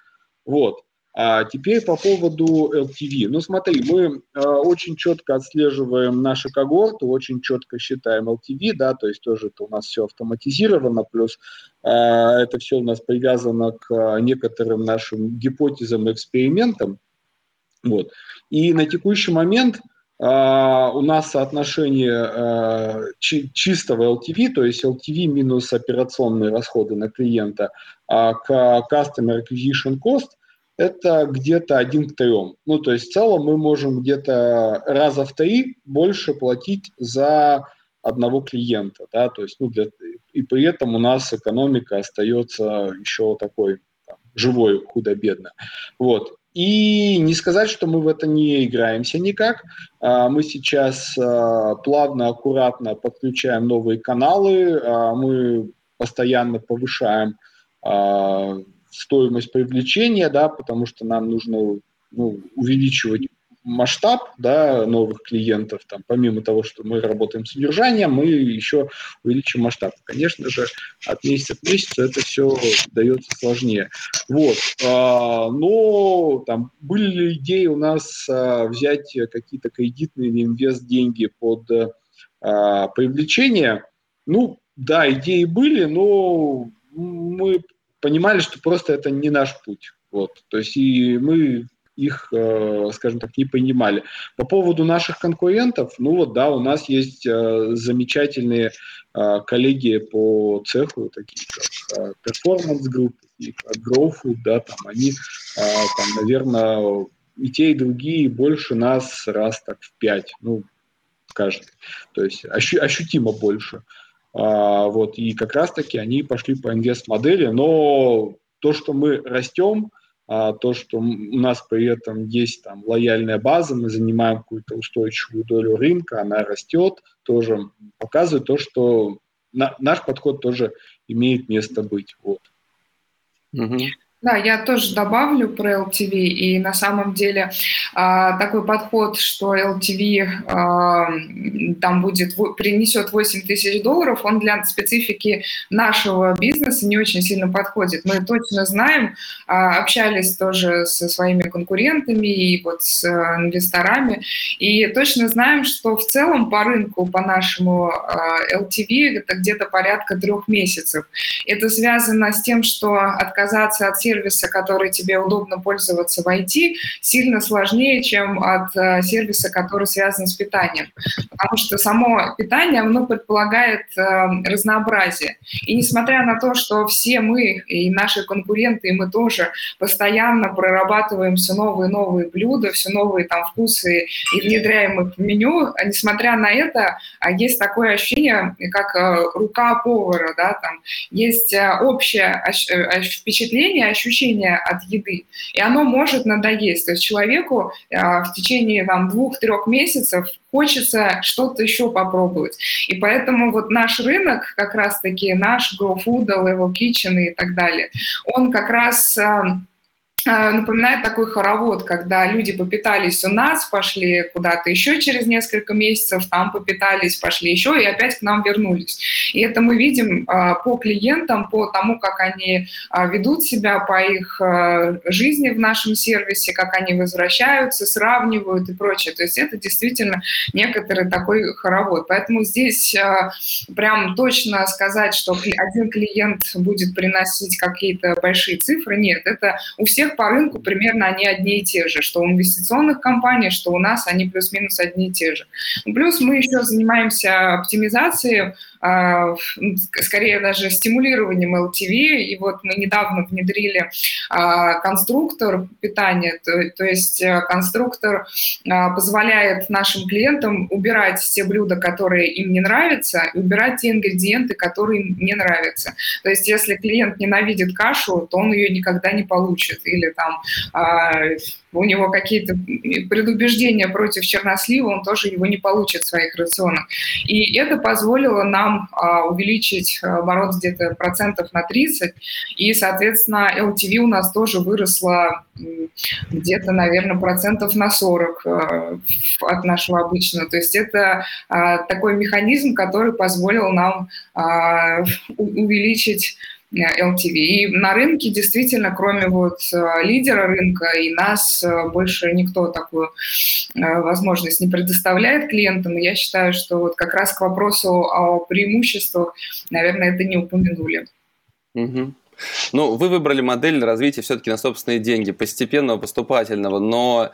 Вот. А теперь по поводу LTV. Ну, смотри, мы очень четко отслеживаем наши когорты, очень четко считаем LTV, да, то есть тоже это у нас все автоматизировано, плюс это все у нас привязано к некоторым нашим гипотезам и экспериментам. Вот. И на текущий момент у нас соотношение чистого LTV, то есть LTV минус операционные расходы на клиента, к Customer Acquisition Cost, это где-то 1:3. Ну, то есть в целом мы можем где-то раза в 3 больше платить за одного клиента, да, то есть, ну, и при этом у нас экономика остается еще такой там, живой, худо-бедно. Вот. И не сказать, что мы в это не играемся никак. Мы сейчас плавно, аккуратно подключаем новые каналы, мы постоянно повышаем стоимость привлечения, да, потому что нам нужно, ну, увеличивать масштаб, да, новых клиентов. Там, помимо того, что мы работаем с содержанием, мы еще увеличим масштаб. Конечно же, от месяца к месяцу это все дается сложнее. Вот. Но там были ли идеи у нас взять какие-то кредитные или инвест-деньги под привлечение? Ну, да, идеи были, но мы понимали, что просто это не наш путь. Вот. То есть и мы их, скажем так, не понимали. По поводу наших конкурентов, ну вот да, у нас есть замечательные коллеги по цеху, такие как Performance Group, такие как GrowFood, да, там они, там, наверное, и те, и другие больше нас раз так в 5, ну, каждый. То есть ощутимо больше. Вот, и как раз-таки они пошли по инвест-модели, но то, что мы растем, то, что у нас при этом есть там лояльная база, мы занимаем какую-то устойчивую долю рынка, она растет, тоже показывает то, что наш подход тоже имеет место быть. Вот. Угу. Да, я тоже добавлю про LTV, и на самом деле такой подход, что LTV там принесет $8 тысяч, он для специфики нашего бизнеса не очень сильно подходит. Мы точно знаем, общались тоже со своими конкурентами и вот с инвесторами, и точно знаем, что в целом по рынку, по нашему LTV, это где-то порядка 3 месяцев. Это связано с тем, что отказаться от сервиса, который тебе удобно пользоваться в IT, сильно сложнее, чем от сервиса, который связан с питанием. Потому что само питание, оно предполагает разнообразие. И несмотря на то, что все мы и наши конкуренты, и мы тоже постоянно прорабатываем все новые и новые блюда, все новые там вкусы и внедряем их в меню, несмотря на это, есть такое ощущение, как рука повара, да, там есть общее впечатление, ощущение от еды, и оно может надоесть. То есть человеку в течение 2-3 месяцев хочется что-то еще попробовать. И поэтому вот наш рынок, как раз-таки наш GrowFood, Level Kitchen и так далее, он как раз напоминает такой хоровод, когда люди попитались у нас, пошли куда-то еще через несколько месяцев, там попитались, пошли еще и опять к нам вернулись. И это мы видим по клиентам, по тому, как они ведут себя, по их жизни в нашем сервисе, как они возвращаются, сравнивают и прочее. То есть это действительно некоторый такой хоровод. Поэтому здесь прям точно сказать, что один клиент будет приносить какие-то большие цифры, нет, это у всех по рынку примерно они одни и те же, что у инвестиционных компаний, что у нас они плюс-минус одни и те же. Плюс мы еще занимаемся оптимизацией, скорее даже стимулированием LTV, и вот мы недавно внедрили конструктор питания, то есть конструктор позволяет нашим клиентам убирать те блюда, которые им не нравятся, и убирать те ингредиенты, которые им не нравятся. То есть если клиент ненавидит кашу, то он ее никогда не получит, или у него какие-то предубеждения против чернослива, он тоже его не получит в своих рационах. И это позволило нам увеличить оборот где-то 30%, и, соответственно, LTV у нас тоже выросло где-то, наверное, 40% от нашего обычного. То есть это такой механизм, который позволил нам увеличить LTV. И на рынке действительно, кроме лидера рынка и нас, больше никто такую возможность не предоставляет клиентам. И я считаю, что как раз к вопросу о преимуществах, наверное, это не упомянули. Угу. Ну, вы выбрали модель развития все-таки на собственные деньги, постепенного, поступательного, но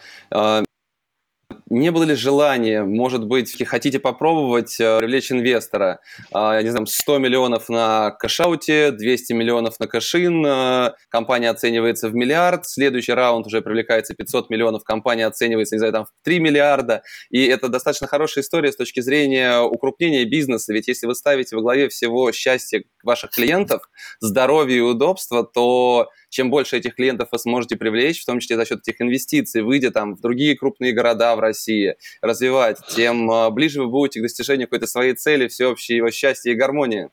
не было ли желания, может быть, хотите попробовать привлечь инвестора? Я не знаю, 100 миллионов на кэшауте, 200 миллионов на кэшин, компания оценивается в миллиард, следующий раунд уже привлекается 500 миллионов, компания оценивается, не знаю, в 3 миллиарда. И это достаточно хорошая история с точки зрения укрупнения бизнеса, ведь если вы ставите во главе всего счастье ваших клиентов, здоровье и удобство, то чем больше этих клиентов вы сможете привлечь, в том числе за счет этих инвестиций, выйдя в другие крупные города в России, развивать, тем ближе вы будете к достижению какой-то своей цели, всеобщего счастья и гармонии.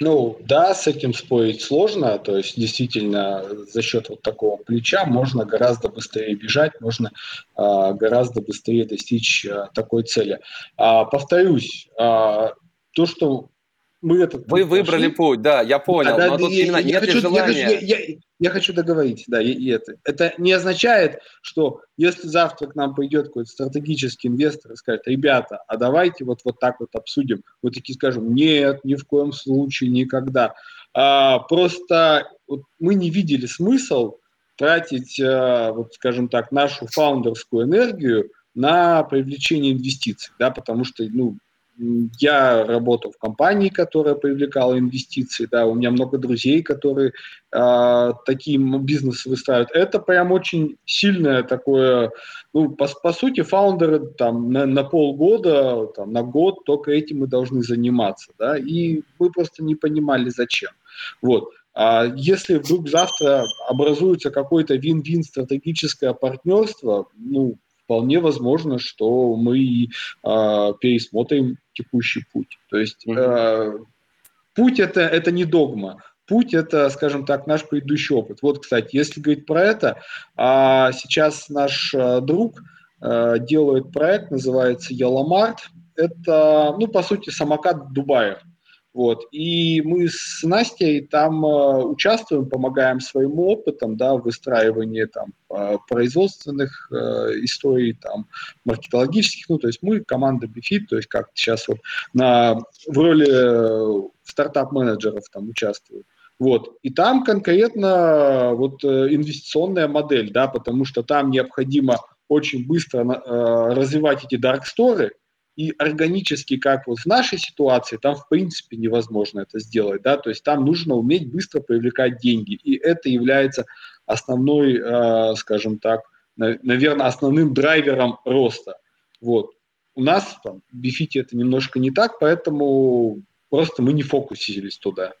Ну да, с этим спорить сложно, то есть действительно за счет такого плеча можно гораздо быстрее бежать, можно гораздо быстрее достичь такой цели. Повторюсь, то, что вы выбрали путь, да, я понял. Да, но тут именно нет желания. Я хочу договорить, да, и это. Это не означает, что если завтра к нам пойдет какой-то стратегический инвестор и скажет: ребята, а давайте вот так обсудим, такие скажем: нет, ни в коем случае, никогда. Просто мы не видели смысл тратить, скажем так, нашу фаундерскую энергию на привлечение инвестиций, да, потому что, я работал в компании, которая привлекала инвестиции, да, у меня много друзей, которые такие бизнесы выстраивают. Это прям очень сильное такое, по сути, фаундеры на полгода, на год только этим и должны заниматься, да, и мы просто не понимали, зачем. А если вдруг завтра образуется какое-то вин-вин стратегическое партнерство, вполне возможно, что мы пересмотрим текущий путь. То есть путь это не догма. Путь – это, скажем так, наш предыдущий опыт. Кстати, если говорить про это, сейчас наш друг делает проект, называется «Яломарт». Это, по сути, самокат Дубая. И мы с Настей там участвуем, помогаем своим опытом, да, в выстраивании производственных историй, маркетологических. То есть мы команда BeFit, то есть как сейчас в роли стартап-менеджеров участвуют. Вот. И там конкретно вот инвестиционная модель, да, потому что там необходимо очень быстро развивать эти дарксторы, и органически, как вот в нашей ситуации, там в принципе невозможно это сделать, да, то есть там нужно уметь быстро привлекать деньги, и это является основной, скажем так, наверное, основным драйвером роста. Вот. У нас там в BeFit это немножко не так, поэтому просто мы не фокусились туда.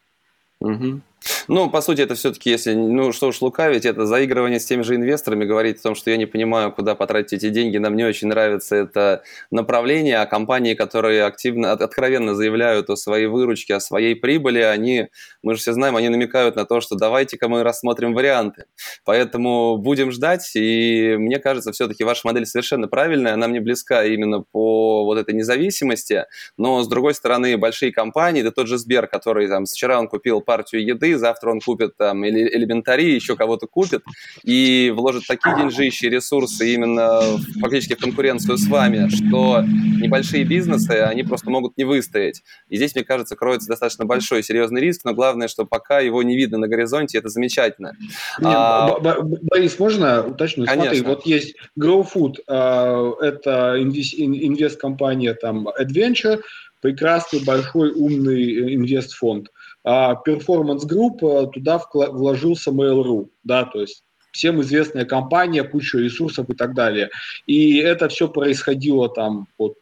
Угу. Ну, по сути, это все-таки, если, ну, что уж лукавить, это заигрывание с теми же инвесторами, говорить о том, что я не понимаю, куда потратить эти деньги, нам не очень нравится это направление, а компании, которые активно, откровенно заявляют о своей выручке, о своей прибыли, они, мы же все знаем, они намекают на то, что давайте-ка мы рассмотрим варианты. Поэтому будем ждать, и мне кажется, все-таки ваша модель совершенно правильная, она мне близка именно по вот этой независимости, но, с другой стороны, большие компании, да тот же Сбер, который там вчера он купил партию еды, завтра он купит там или элементарий, еще кого-то купит и вложит такие деньжищие ресурсы именно фактически в конкуренцию с вами, что небольшие бизнесы, они просто могут не выстоять. И здесь, мне кажется, кроется достаточно большой серьезный риск, но главное, что пока его не видно на горизонте, это замечательно. Нет, Борис, можно уточню? Конечно. Смотри, вот есть GrowFood, это инвест-компания там Adventure, прекрасный, большой, умный инвест-фонд. Performance Group, туда вложился Mail.ru, да, то есть всем известная компания, куча ресурсов и так далее. И это все происходило там, вот,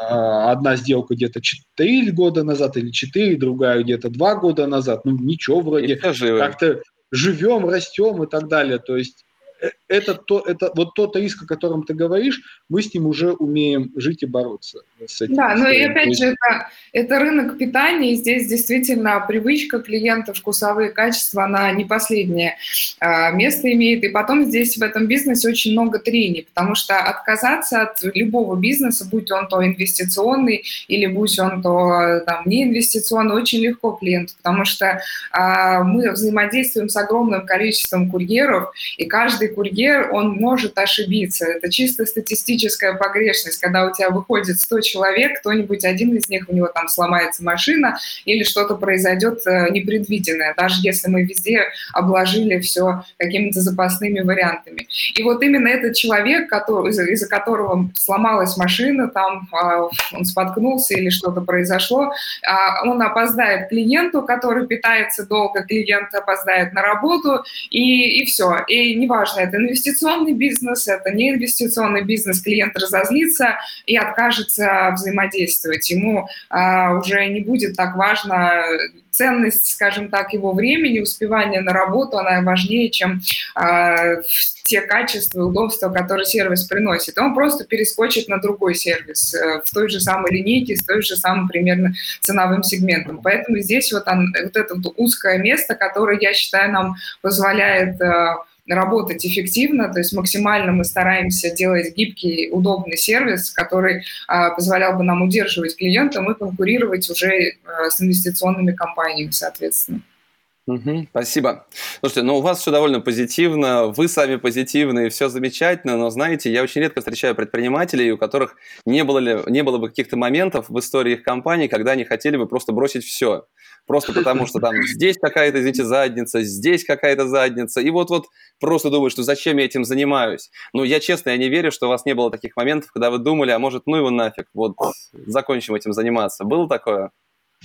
одна сделка где-то 4 года назад или 4, другая где-то 2 года назад, ну ничего вроде, как-то живем, растем и так далее, то есть это вот тот риск, о котором ты говоришь, мы с ним уже умеем жить и бороться. С этим, да, ну и опять же, это рынок питания, и здесь действительно привычка клиента, вкусовые качества, она не последнее место имеет. И потом здесь в этом бизнесе очень много трений, потому что отказаться от любого бизнеса, будь он то инвестиционный или будь он то там, неинвестиционный, очень легко клиенту, потому что мы взаимодействуем с огромным количеством курьеров, и каждый курьер, он может ошибиться. Это чисто статистическая погрешность. Когда у тебя выходит 100 человек, кто-нибудь один из них, у него там сломается машина или что-то произойдет непредвиденное, даже если мы везде обложили все какими-то запасными вариантами. И вот именно этот человек, из-за которого сломалась машина, там он споткнулся или что-то произошло, он опоздает клиенту, который питается долго, клиент опоздает на работу, и все. И неважно, это инвестиционный бизнес, это неинвестиционный бизнес, клиент разозлится и откажется взаимодействовать. Ему уже не будет так важно ценность, скажем так, его времени, успевания на работу, она важнее, чем те качества и удобства, которые сервис приносит. Он просто перескочит на другой сервис в той же самой линейке, с той же самым примерно ценовым сегментом. Поэтому здесь вот это вот узкое место, которое, я считаю, нам позволяет работать эффективно, то есть максимально мы стараемся делать гибкий, удобный сервис, который позволял бы нам удерживать клиента и конкурировать уже с инвестиционными компаниями, соответственно. Угу, спасибо. Слушайте, ну у вас все довольно позитивно, вы сами позитивны, все замечательно, но знаете, я очень редко встречаю предпринимателей, у которых не было бы каких-то моментов в истории их компании, когда они хотели бы просто бросить все. Просто потому, что там здесь какая-то, извините, задница, здесь какая-то задница. И вот просто думаешь, что зачем я этим занимаюсь? Ну, я честно, я не верю, что у вас не было таких моментов, когда вы думали, а может, ну его нафиг, вот закончим этим заниматься. Было такое?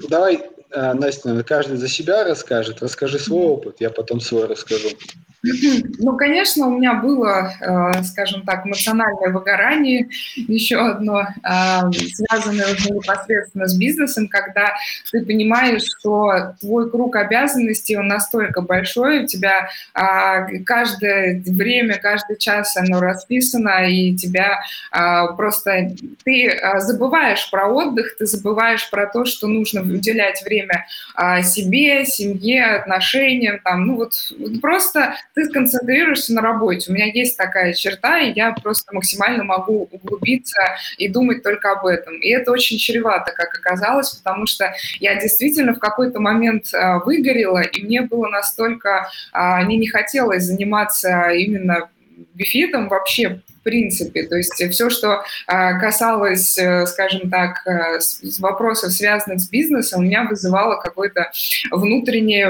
Давай, Настя, наверное, каждый за себя расскажет. Расскажи свой опыт, я потом свой расскажу. Ну, конечно, у меня было, скажем так, эмоциональное выгорание, еще одно, связанное уже непосредственно с бизнесом, когда ты понимаешь, что твой круг обязанностей, он настолько большой, у тебя каждое время, каждый час оно расписано, и тебя просто... Ты забываешь про отдых, ты забываешь про то, что нужно уделять время себе, семье, отношениям, там, ну вот просто... Ты концентрируешься на работе. У меня есть такая черта, и я просто максимально могу углубиться и думать только об этом. И это очень чревато, как оказалось, потому что я действительно в какой-то момент выгорела, и мне было настолько... Мне не хотелось заниматься именно бифитом вообще в принципе. То есть все, что касалось, скажем так, вопросов, связанных с бизнесом, у меня вызывало какой-то внутренний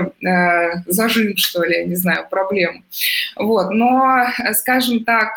зажим, что ли, я не знаю, проблему. Вот. Но, скажем так,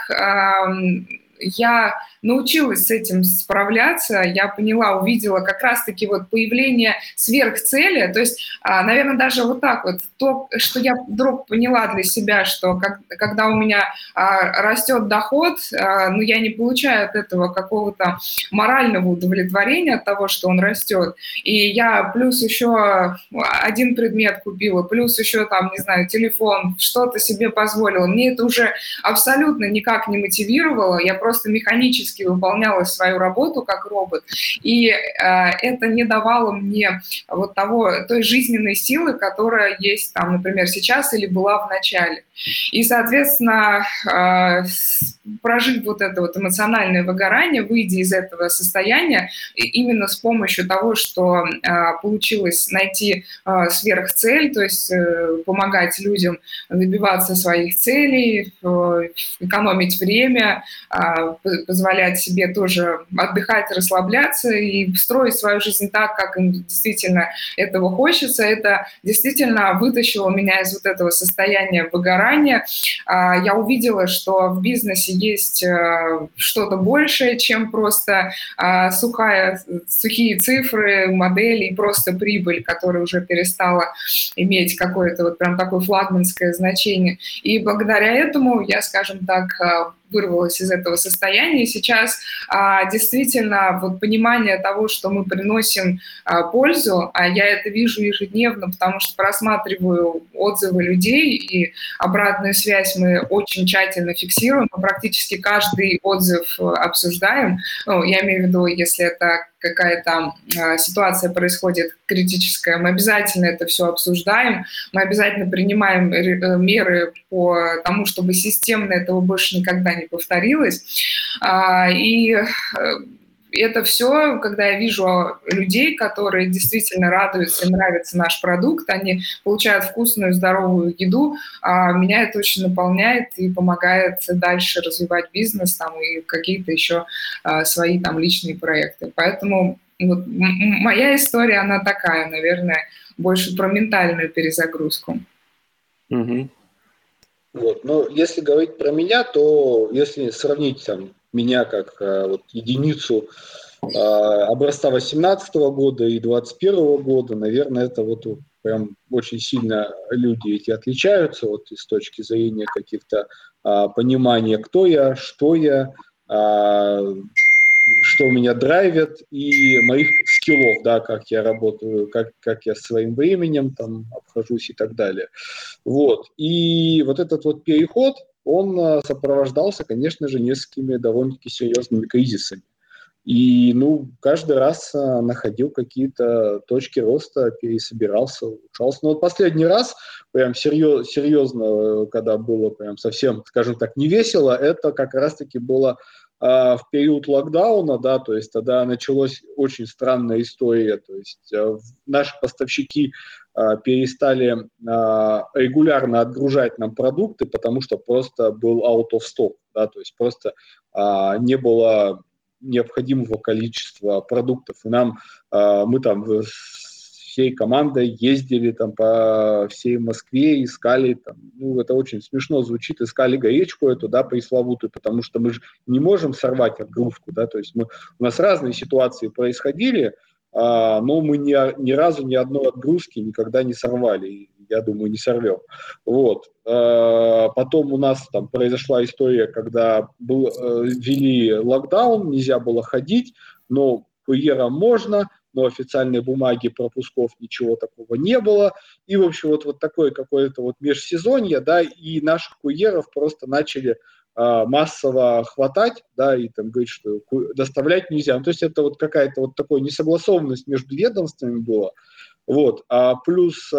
я научилась с этим справляться, я поняла, увидела как раз-таки вот появление сверхцели, то есть, наверное, даже вот так вот, то, что я вдруг поняла для себя, что когда у меня растет доход, ну, я не получаю от этого какого-то морального удовлетворения от того, что он растет, и я плюс еще один предмет купила, плюс еще там, не знаю, телефон, что-то себе позволила, мне это уже абсолютно никак не мотивировало, я просто механически выполняла свою работу как робот, и это не давало мне вот той жизненной силы, которая есть там, например, сейчас или была в начале. И, соответственно, прожив вот это вот эмоциональное выгорание, выйдя из этого состояния, именно с помощью того, что получилось найти сверхцель, то есть помогать людям добиваться своих целей, экономить время, позволять себе тоже отдыхать, расслабляться и строить свою жизнь так, как им действительно этого хочется. Это действительно вытащило меня из вот этого состояния выгорания. Я увидела, что в бизнесе есть что-то большее, чем просто сухие цифры, модели и просто прибыль, которая уже перестала иметь какое-то вот прям такое флагманское значение. И благодаря этому я, скажем так, вырвалась из этого состояния. И сейчас действительно вот понимание того, что мы приносим пользу, а я это вижу ежедневно, потому что просматриваю отзывы людей, и обратную связь мы очень тщательно фиксируем, мы практически каждый отзыв обсуждаем. Ну, я имею в виду, если это какая-то ситуация происходит критическая, мы обязательно это все обсуждаем, мы обязательно принимаем меры по тому, чтобы системно этого больше никогда не повторилось. И это все, когда я вижу людей, которые действительно радуются, им нравится наш продукт, они получают вкусную, здоровую еду, меня это очень наполняет и помогает дальше развивать бизнес там, и какие-то еще свои там, личные проекты. Поэтому вот, моя история, она такая, наверное, больше про ментальную перезагрузку. Угу. Вот. Но если говорить про меня, то если сравнить там, меня как вот, единицу образца 2018 года и 2021 года, наверное, это вот прям очень сильно люди эти отличаются вот, с точки зрения каких-то понимания, кто я, что я, что меня драйвит, и моих скиллов, да, как я работаю, как я своим временем там обхожусь и так далее. Вот. И вот этот вот переход, он сопровождался, конечно же, несколькими довольно-таки серьезными кризисами. И, ну, каждый раз находил какие-то точки роста, пересобирался, улучшался. Но вот последний раз, прям серьезно, когда было прям совсем, скажем так, невесело, это как раз-таки было в период локдауна, да, то есть тогда началась очень странная история, то есть наши поставщики перестали регулярно отгружать нам продукты, потому что просто был out of stock, да, то есть просто не было необходимого количества продуктов, и мы там всей командой ездили там по всей Москве, искали, там, ну, это очень смешно звучит, искали гречку эту, да, пресловутую, потому что мы же не можем сорвать отгрузку, да, то есть у нас разные ситуации происходили, но мы ни разу ни одной отгрузки никогда не сорвали, и, я думаю, не сорвем. Вот. Потом у нас там произошла история, когда ввели локдаун, нельзя было ходить, но QR можно, но официальной бумаги, пропусков, ничего такого не было. И, в общем, вот такое какое-то вот межсезонье, да, и наших курьеров просто начали массово хватать, да, и там говорить, что доставлять нельзя. Ну, то есть это вот какая-то вот такая несогласованность между ведомствами была. Вот. Плюс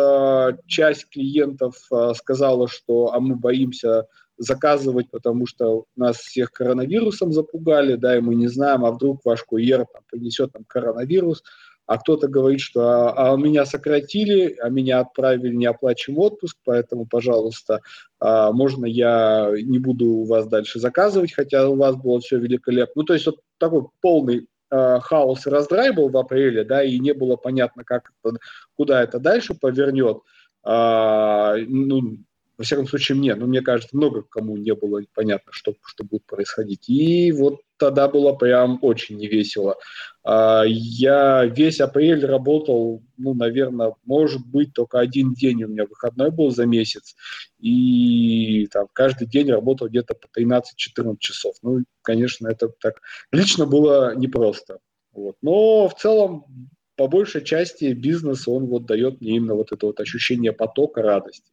часть клиентов сказала, что мы боимся заказывать, потому что нас всех коронавирусом запугали, да, и мы не знаем, а вдруг ваш курьер там принесет нам коронавирус, а кто-то говорит, что меня сократили, а меня отправили в неоплачиваемый отпуск, поэтому, пожалуйста, можно я не буду у вас дальше заказывать, хотя у вас было все великолепно. Ну, то есть вот такой полный хаос и раздрай был в апреле, да, и не было понятно, как это, куда это дальше повернет. Ну, во всяком случае, мне, мне кажется, много кому не было понятно, что будет происходить. И вот тогда было прям очень невесело. Я весь апрель работал, ну, наверное, может быть, только один день у меня выходной был за месяц. И там каждый день работал где-то по 13-14 часов. Ну, конечно, это так лично было непросто. Вот. Но в целом, по большей части, бизнес, он вот дает мне именно вот это вот ощущение потока, радости.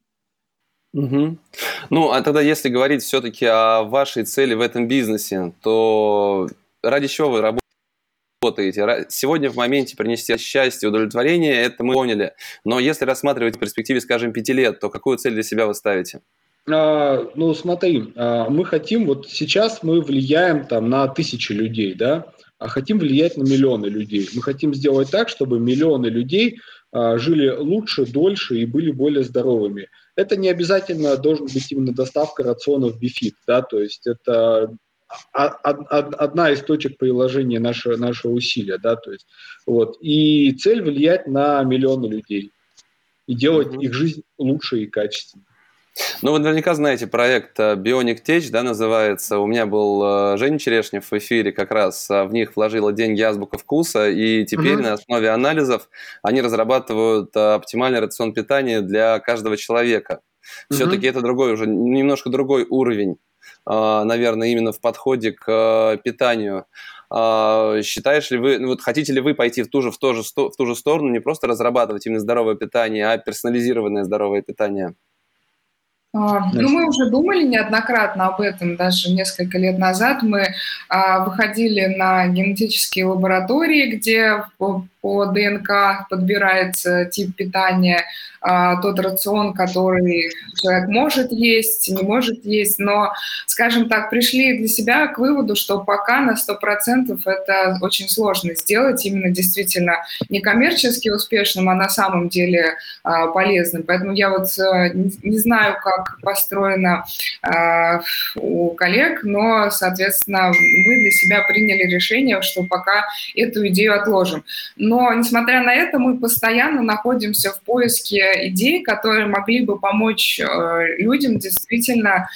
Угу. Ну, а тогда, если говорить все-таки о вашей цели в этом бизнесе, то ради чего вы работаете? Сегодня в моменте принести счастье, удовлетворение, это мы поняли. Но если рассматривать в перспективе, скажем, 5 лет, то какую цель для себя вы ставите? Ну, смотри, мы хотим, вот сейчас мы влияем там на 1000 людей, да, а хотим влиять на миллионы людей. Мы хотим сделать так, чтобы миллионы людей жили лучше, дольше и были более здоровыми. Это не обязательно должен быть именно доставка рационов BeFit, да, то есть это одна из точек приложения нашего усилия, да, то есть вот, и цель влиять на миллионы людей и делать их жизнь лучше и качественнее. Ну, вы наверняка знаете проект Bionic Tech, да, называется. У меня был Женя Черешнев в эфире как раз. В них вложила деньги Азбука вкуса, и теперь на основе анализов они разрабатывают оптимальный рацион питания для каждого человека. Все-таки это другой уже, немножко другой уровень, наверное, именно в подходе к питанию. Считаешь ли вы, ну, вот хотите ли вы пойти в ту же сторону, не просто разрабатывать именно здоровое питание, а персонализированное здоровое питание? Ну, мы уже думали неоднократно об этом, даже несколько лет назад мы выходили на генетические лаборатории, где по ДНК подбирается тип питания, тот рацион, который человек может есть, не может есть, но, скажем так, пришли для себя к выводу, что пока на 100% это очень сложно сделать, именно действительно не коммерчески успешным, а на самом деле полезным. Поэтому я вот не знаю, как построено у коллег, но, соответственно, мы для себя приняли решение, что пока эту идею отложим. Но, несмотря на это, мы постоянно находимся в поиске идей, которые могли бы помочь людям действительно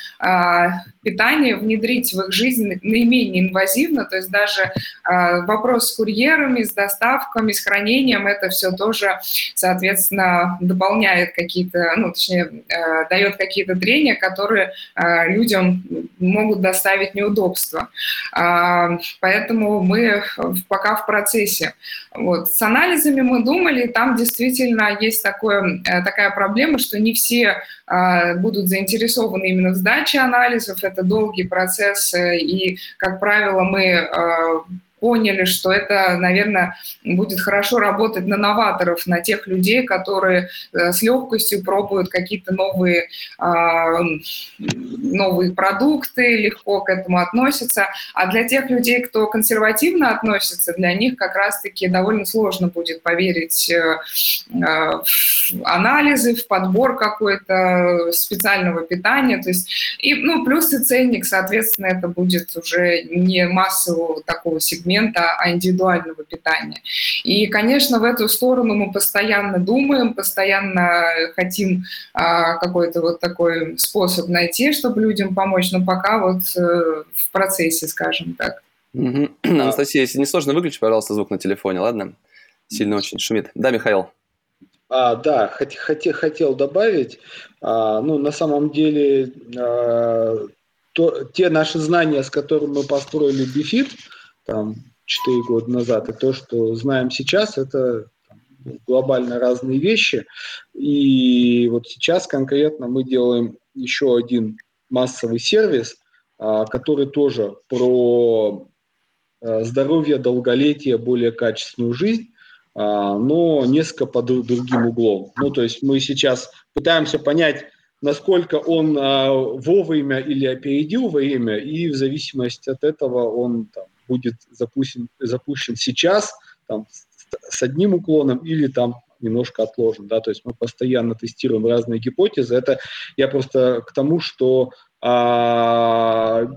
питание внедрить в их жизнь наименее инвазивно, то есть даже вопрос с курьерами, с доставками, с хранением, это все тоже, соответственно, дополняет какие-то, ну, точнее, дает какие-то трения, которые людям могут доставить неудобства. Поэтому мы пока в процессе. Вот. С анализами мы думали, там действительно есть такая проблема, что не все будут заинтересованы именно в сдаче анализов. Это долгий процесс, и, как правило, мы поняли, что это, наверное, будет хорошо работать на новаторов, на тех людей, которые с легкостью пробуют какие-то новые продукты, легко к этому относятся. А для тех людей, кто консервативно относится, для них как раз-таки довольно сложно будет поверить в анализы, в подбор какой-то специального питания. То есть, и, ну, плюс и ценник, соответственно, это будет уже не массового такого сегмента, а индивидуального питания. И, конечно, в эту сторону мы постоянно думаем, постоянно хотим какой-то вот такой способ найти, чтобы людям помочь, но пока вот в процессе, скажем так. Анастасия, если не сложно, выключи, пожалуйста, звук на телефоне, ладно? Сильно очень шумит. Да, Михаил? Да, хотел добавить. Ну, на самом деле, те наши знания, с которыми мы построили BeFit, там, 4 года назад, и то, что знаем сейчас, это глобально разные вещи. И вот сейчас конкретно мы делаем еще один массовый сервис, который тоже про здоровье, долголетие, более качественную жизнь, но несколько под другим углом. Ну, то есть мы сейчас пытаемся понять, насколько он вовремя или опередил время, и в зависимости от этого он там будет запущен сейчас, там, с одним уклоном или там немножко отложен, да, то есть мы постоянно тестируем разные гипотезы. Это я просто к тому, что BeFit,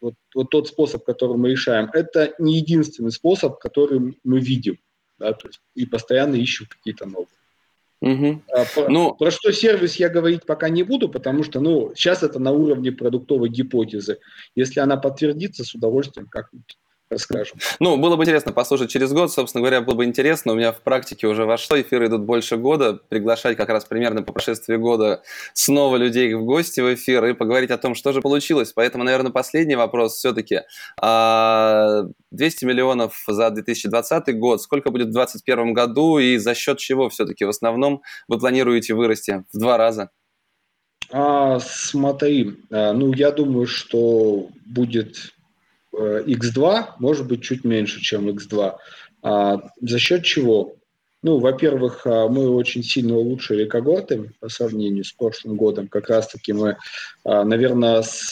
вот тот способ, который мы решаем, это не единственный способ, который мы видим, да, то есть и постоянно ищем какие-то новые. Угу. Про что сервис я говорить пока не буду, потому что, сейчас это на уровне продуктовой гипотезы. Если она подтвердится, с удовольствием как-нибудь расскажем. Было бы интересно послушать через год, собственно говоря, было бы интересно. У меня в практике уже вошло, эфиры идут больше года, приглашать как раз примерно по прошествии года снова людей в гости в эфир и поговорить о том, что же получилось. Поэтому, наверное, последний вопрос все-таки. 200 миллионов за 2020 год, сколько будет в 2021 году и за счет чего все-таки в основном вы планируете вырасти в 2 раза? Смотри, я думаю, что будет... X2, может быть, чуть меньше, чем X2. За счет чего? Во-первых, мы очень сильно улучшили когорты по сравнению с прошлым годом. Как раз-таки мы, наверное, с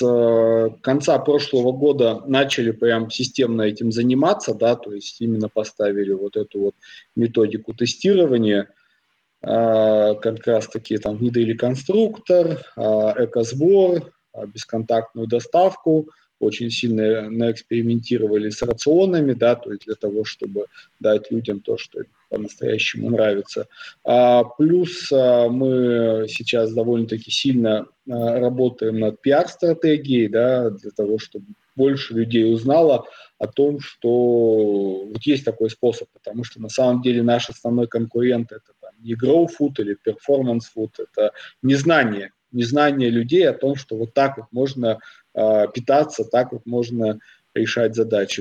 конца прошлого года начали прям системно этим заниматься, да, то есть именно поставили вот эту вот методику тестирования. Как раз-таки там внедрили конструктор, экосбор, бесконтактную доставку, очень сильно наэкспериментировали с рационами, да, то есть для того, чтобы дать людям то, что по-настоящему нравится. Плюс мы сейчас довольно-таки сильно работаем над пиар-стратегией, да, для того, чтобы больше людей узнало о том, что вот есть такой способ, потому что на самом деле наш основной конкурент – это там, не GrowFood или Performance Food, это незнание людей о том, что вот так вот можно питаться, так вот можно решать задачи.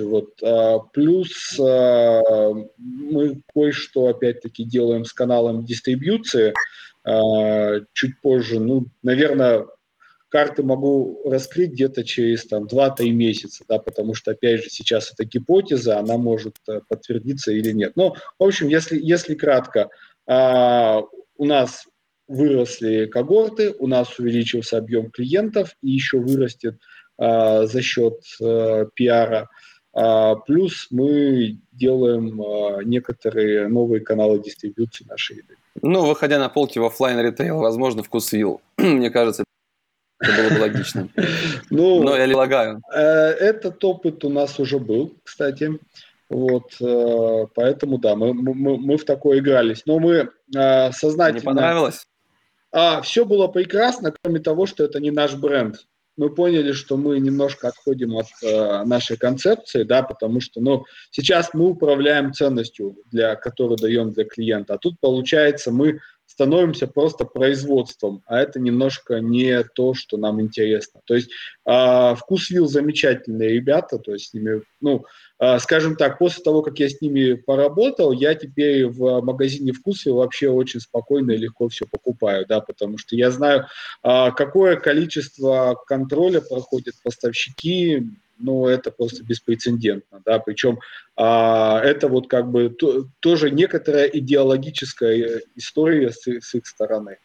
Плюс мы кое-что, опять-таки, делаем с каналом дистрибьюции. Чуть позже, наверное, карты могу раскрыть где-то через 2-3 месяца, да, потому что, опять же, сейчас это гипотеза, она может подтвердиться или нет. В общем, если кратко, у нас... выросли когорты, у нас увеличился объем клиентов и еще вырастет за счет пиара. Плюс мы делаем некоторые новые каналы дистрибьюции нашей еды. Выходя на полки в офлайн-ритейл, возможно, ВкусВилл. Мне кажется, это было бы логично. Но я лагаю. Этот опыт у нас уже был, кстати. Поэтому, да, мы в такое игрались. Но мы сознательно... Не понравилось? Все было прекрасно, кроме того, что это не наш бренд. Мы поняли, что мы немножко отходим от нашей концепции, да, потому что сейчас мы управляем ценностью, которую даем для клиента, а тут, получается, мы становимся просто производством, а это немножко не то, что нам интересно. То есть ВкусВилл замечательные ребята, то есть с ними, скажем так, после того, как я с ними поработал, я теперь в магазине ВкусВилл вообще очень спокойно и легко все покупаю, да, потому что я знаю, какое количество контроля проходят поставщики, это просто беспрецедентно, да, причем это тоже некоторая идеологическая история с их стороны.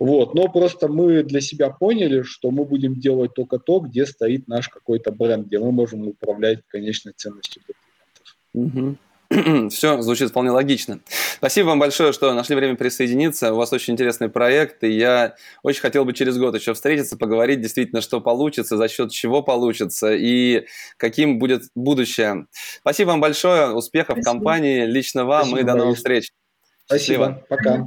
Но просто мы для себя поняли, что мы будем делать только то, где стоит наш какой-то бренд, где мы можем управлять конечной ценностью для клиентов. Все звучит вполне логично. Спасибо вам большое, что нашли время присоединиться. У вас очень интересный проект, и я очень хотел бы через год еще встретиться, поговорить действительно, что получится, за счет чего получится и каким будет будущее. Спасибо вам большое, успехов в компании, лично вам, спасибо, и до новых встреч. Спасибо, пока.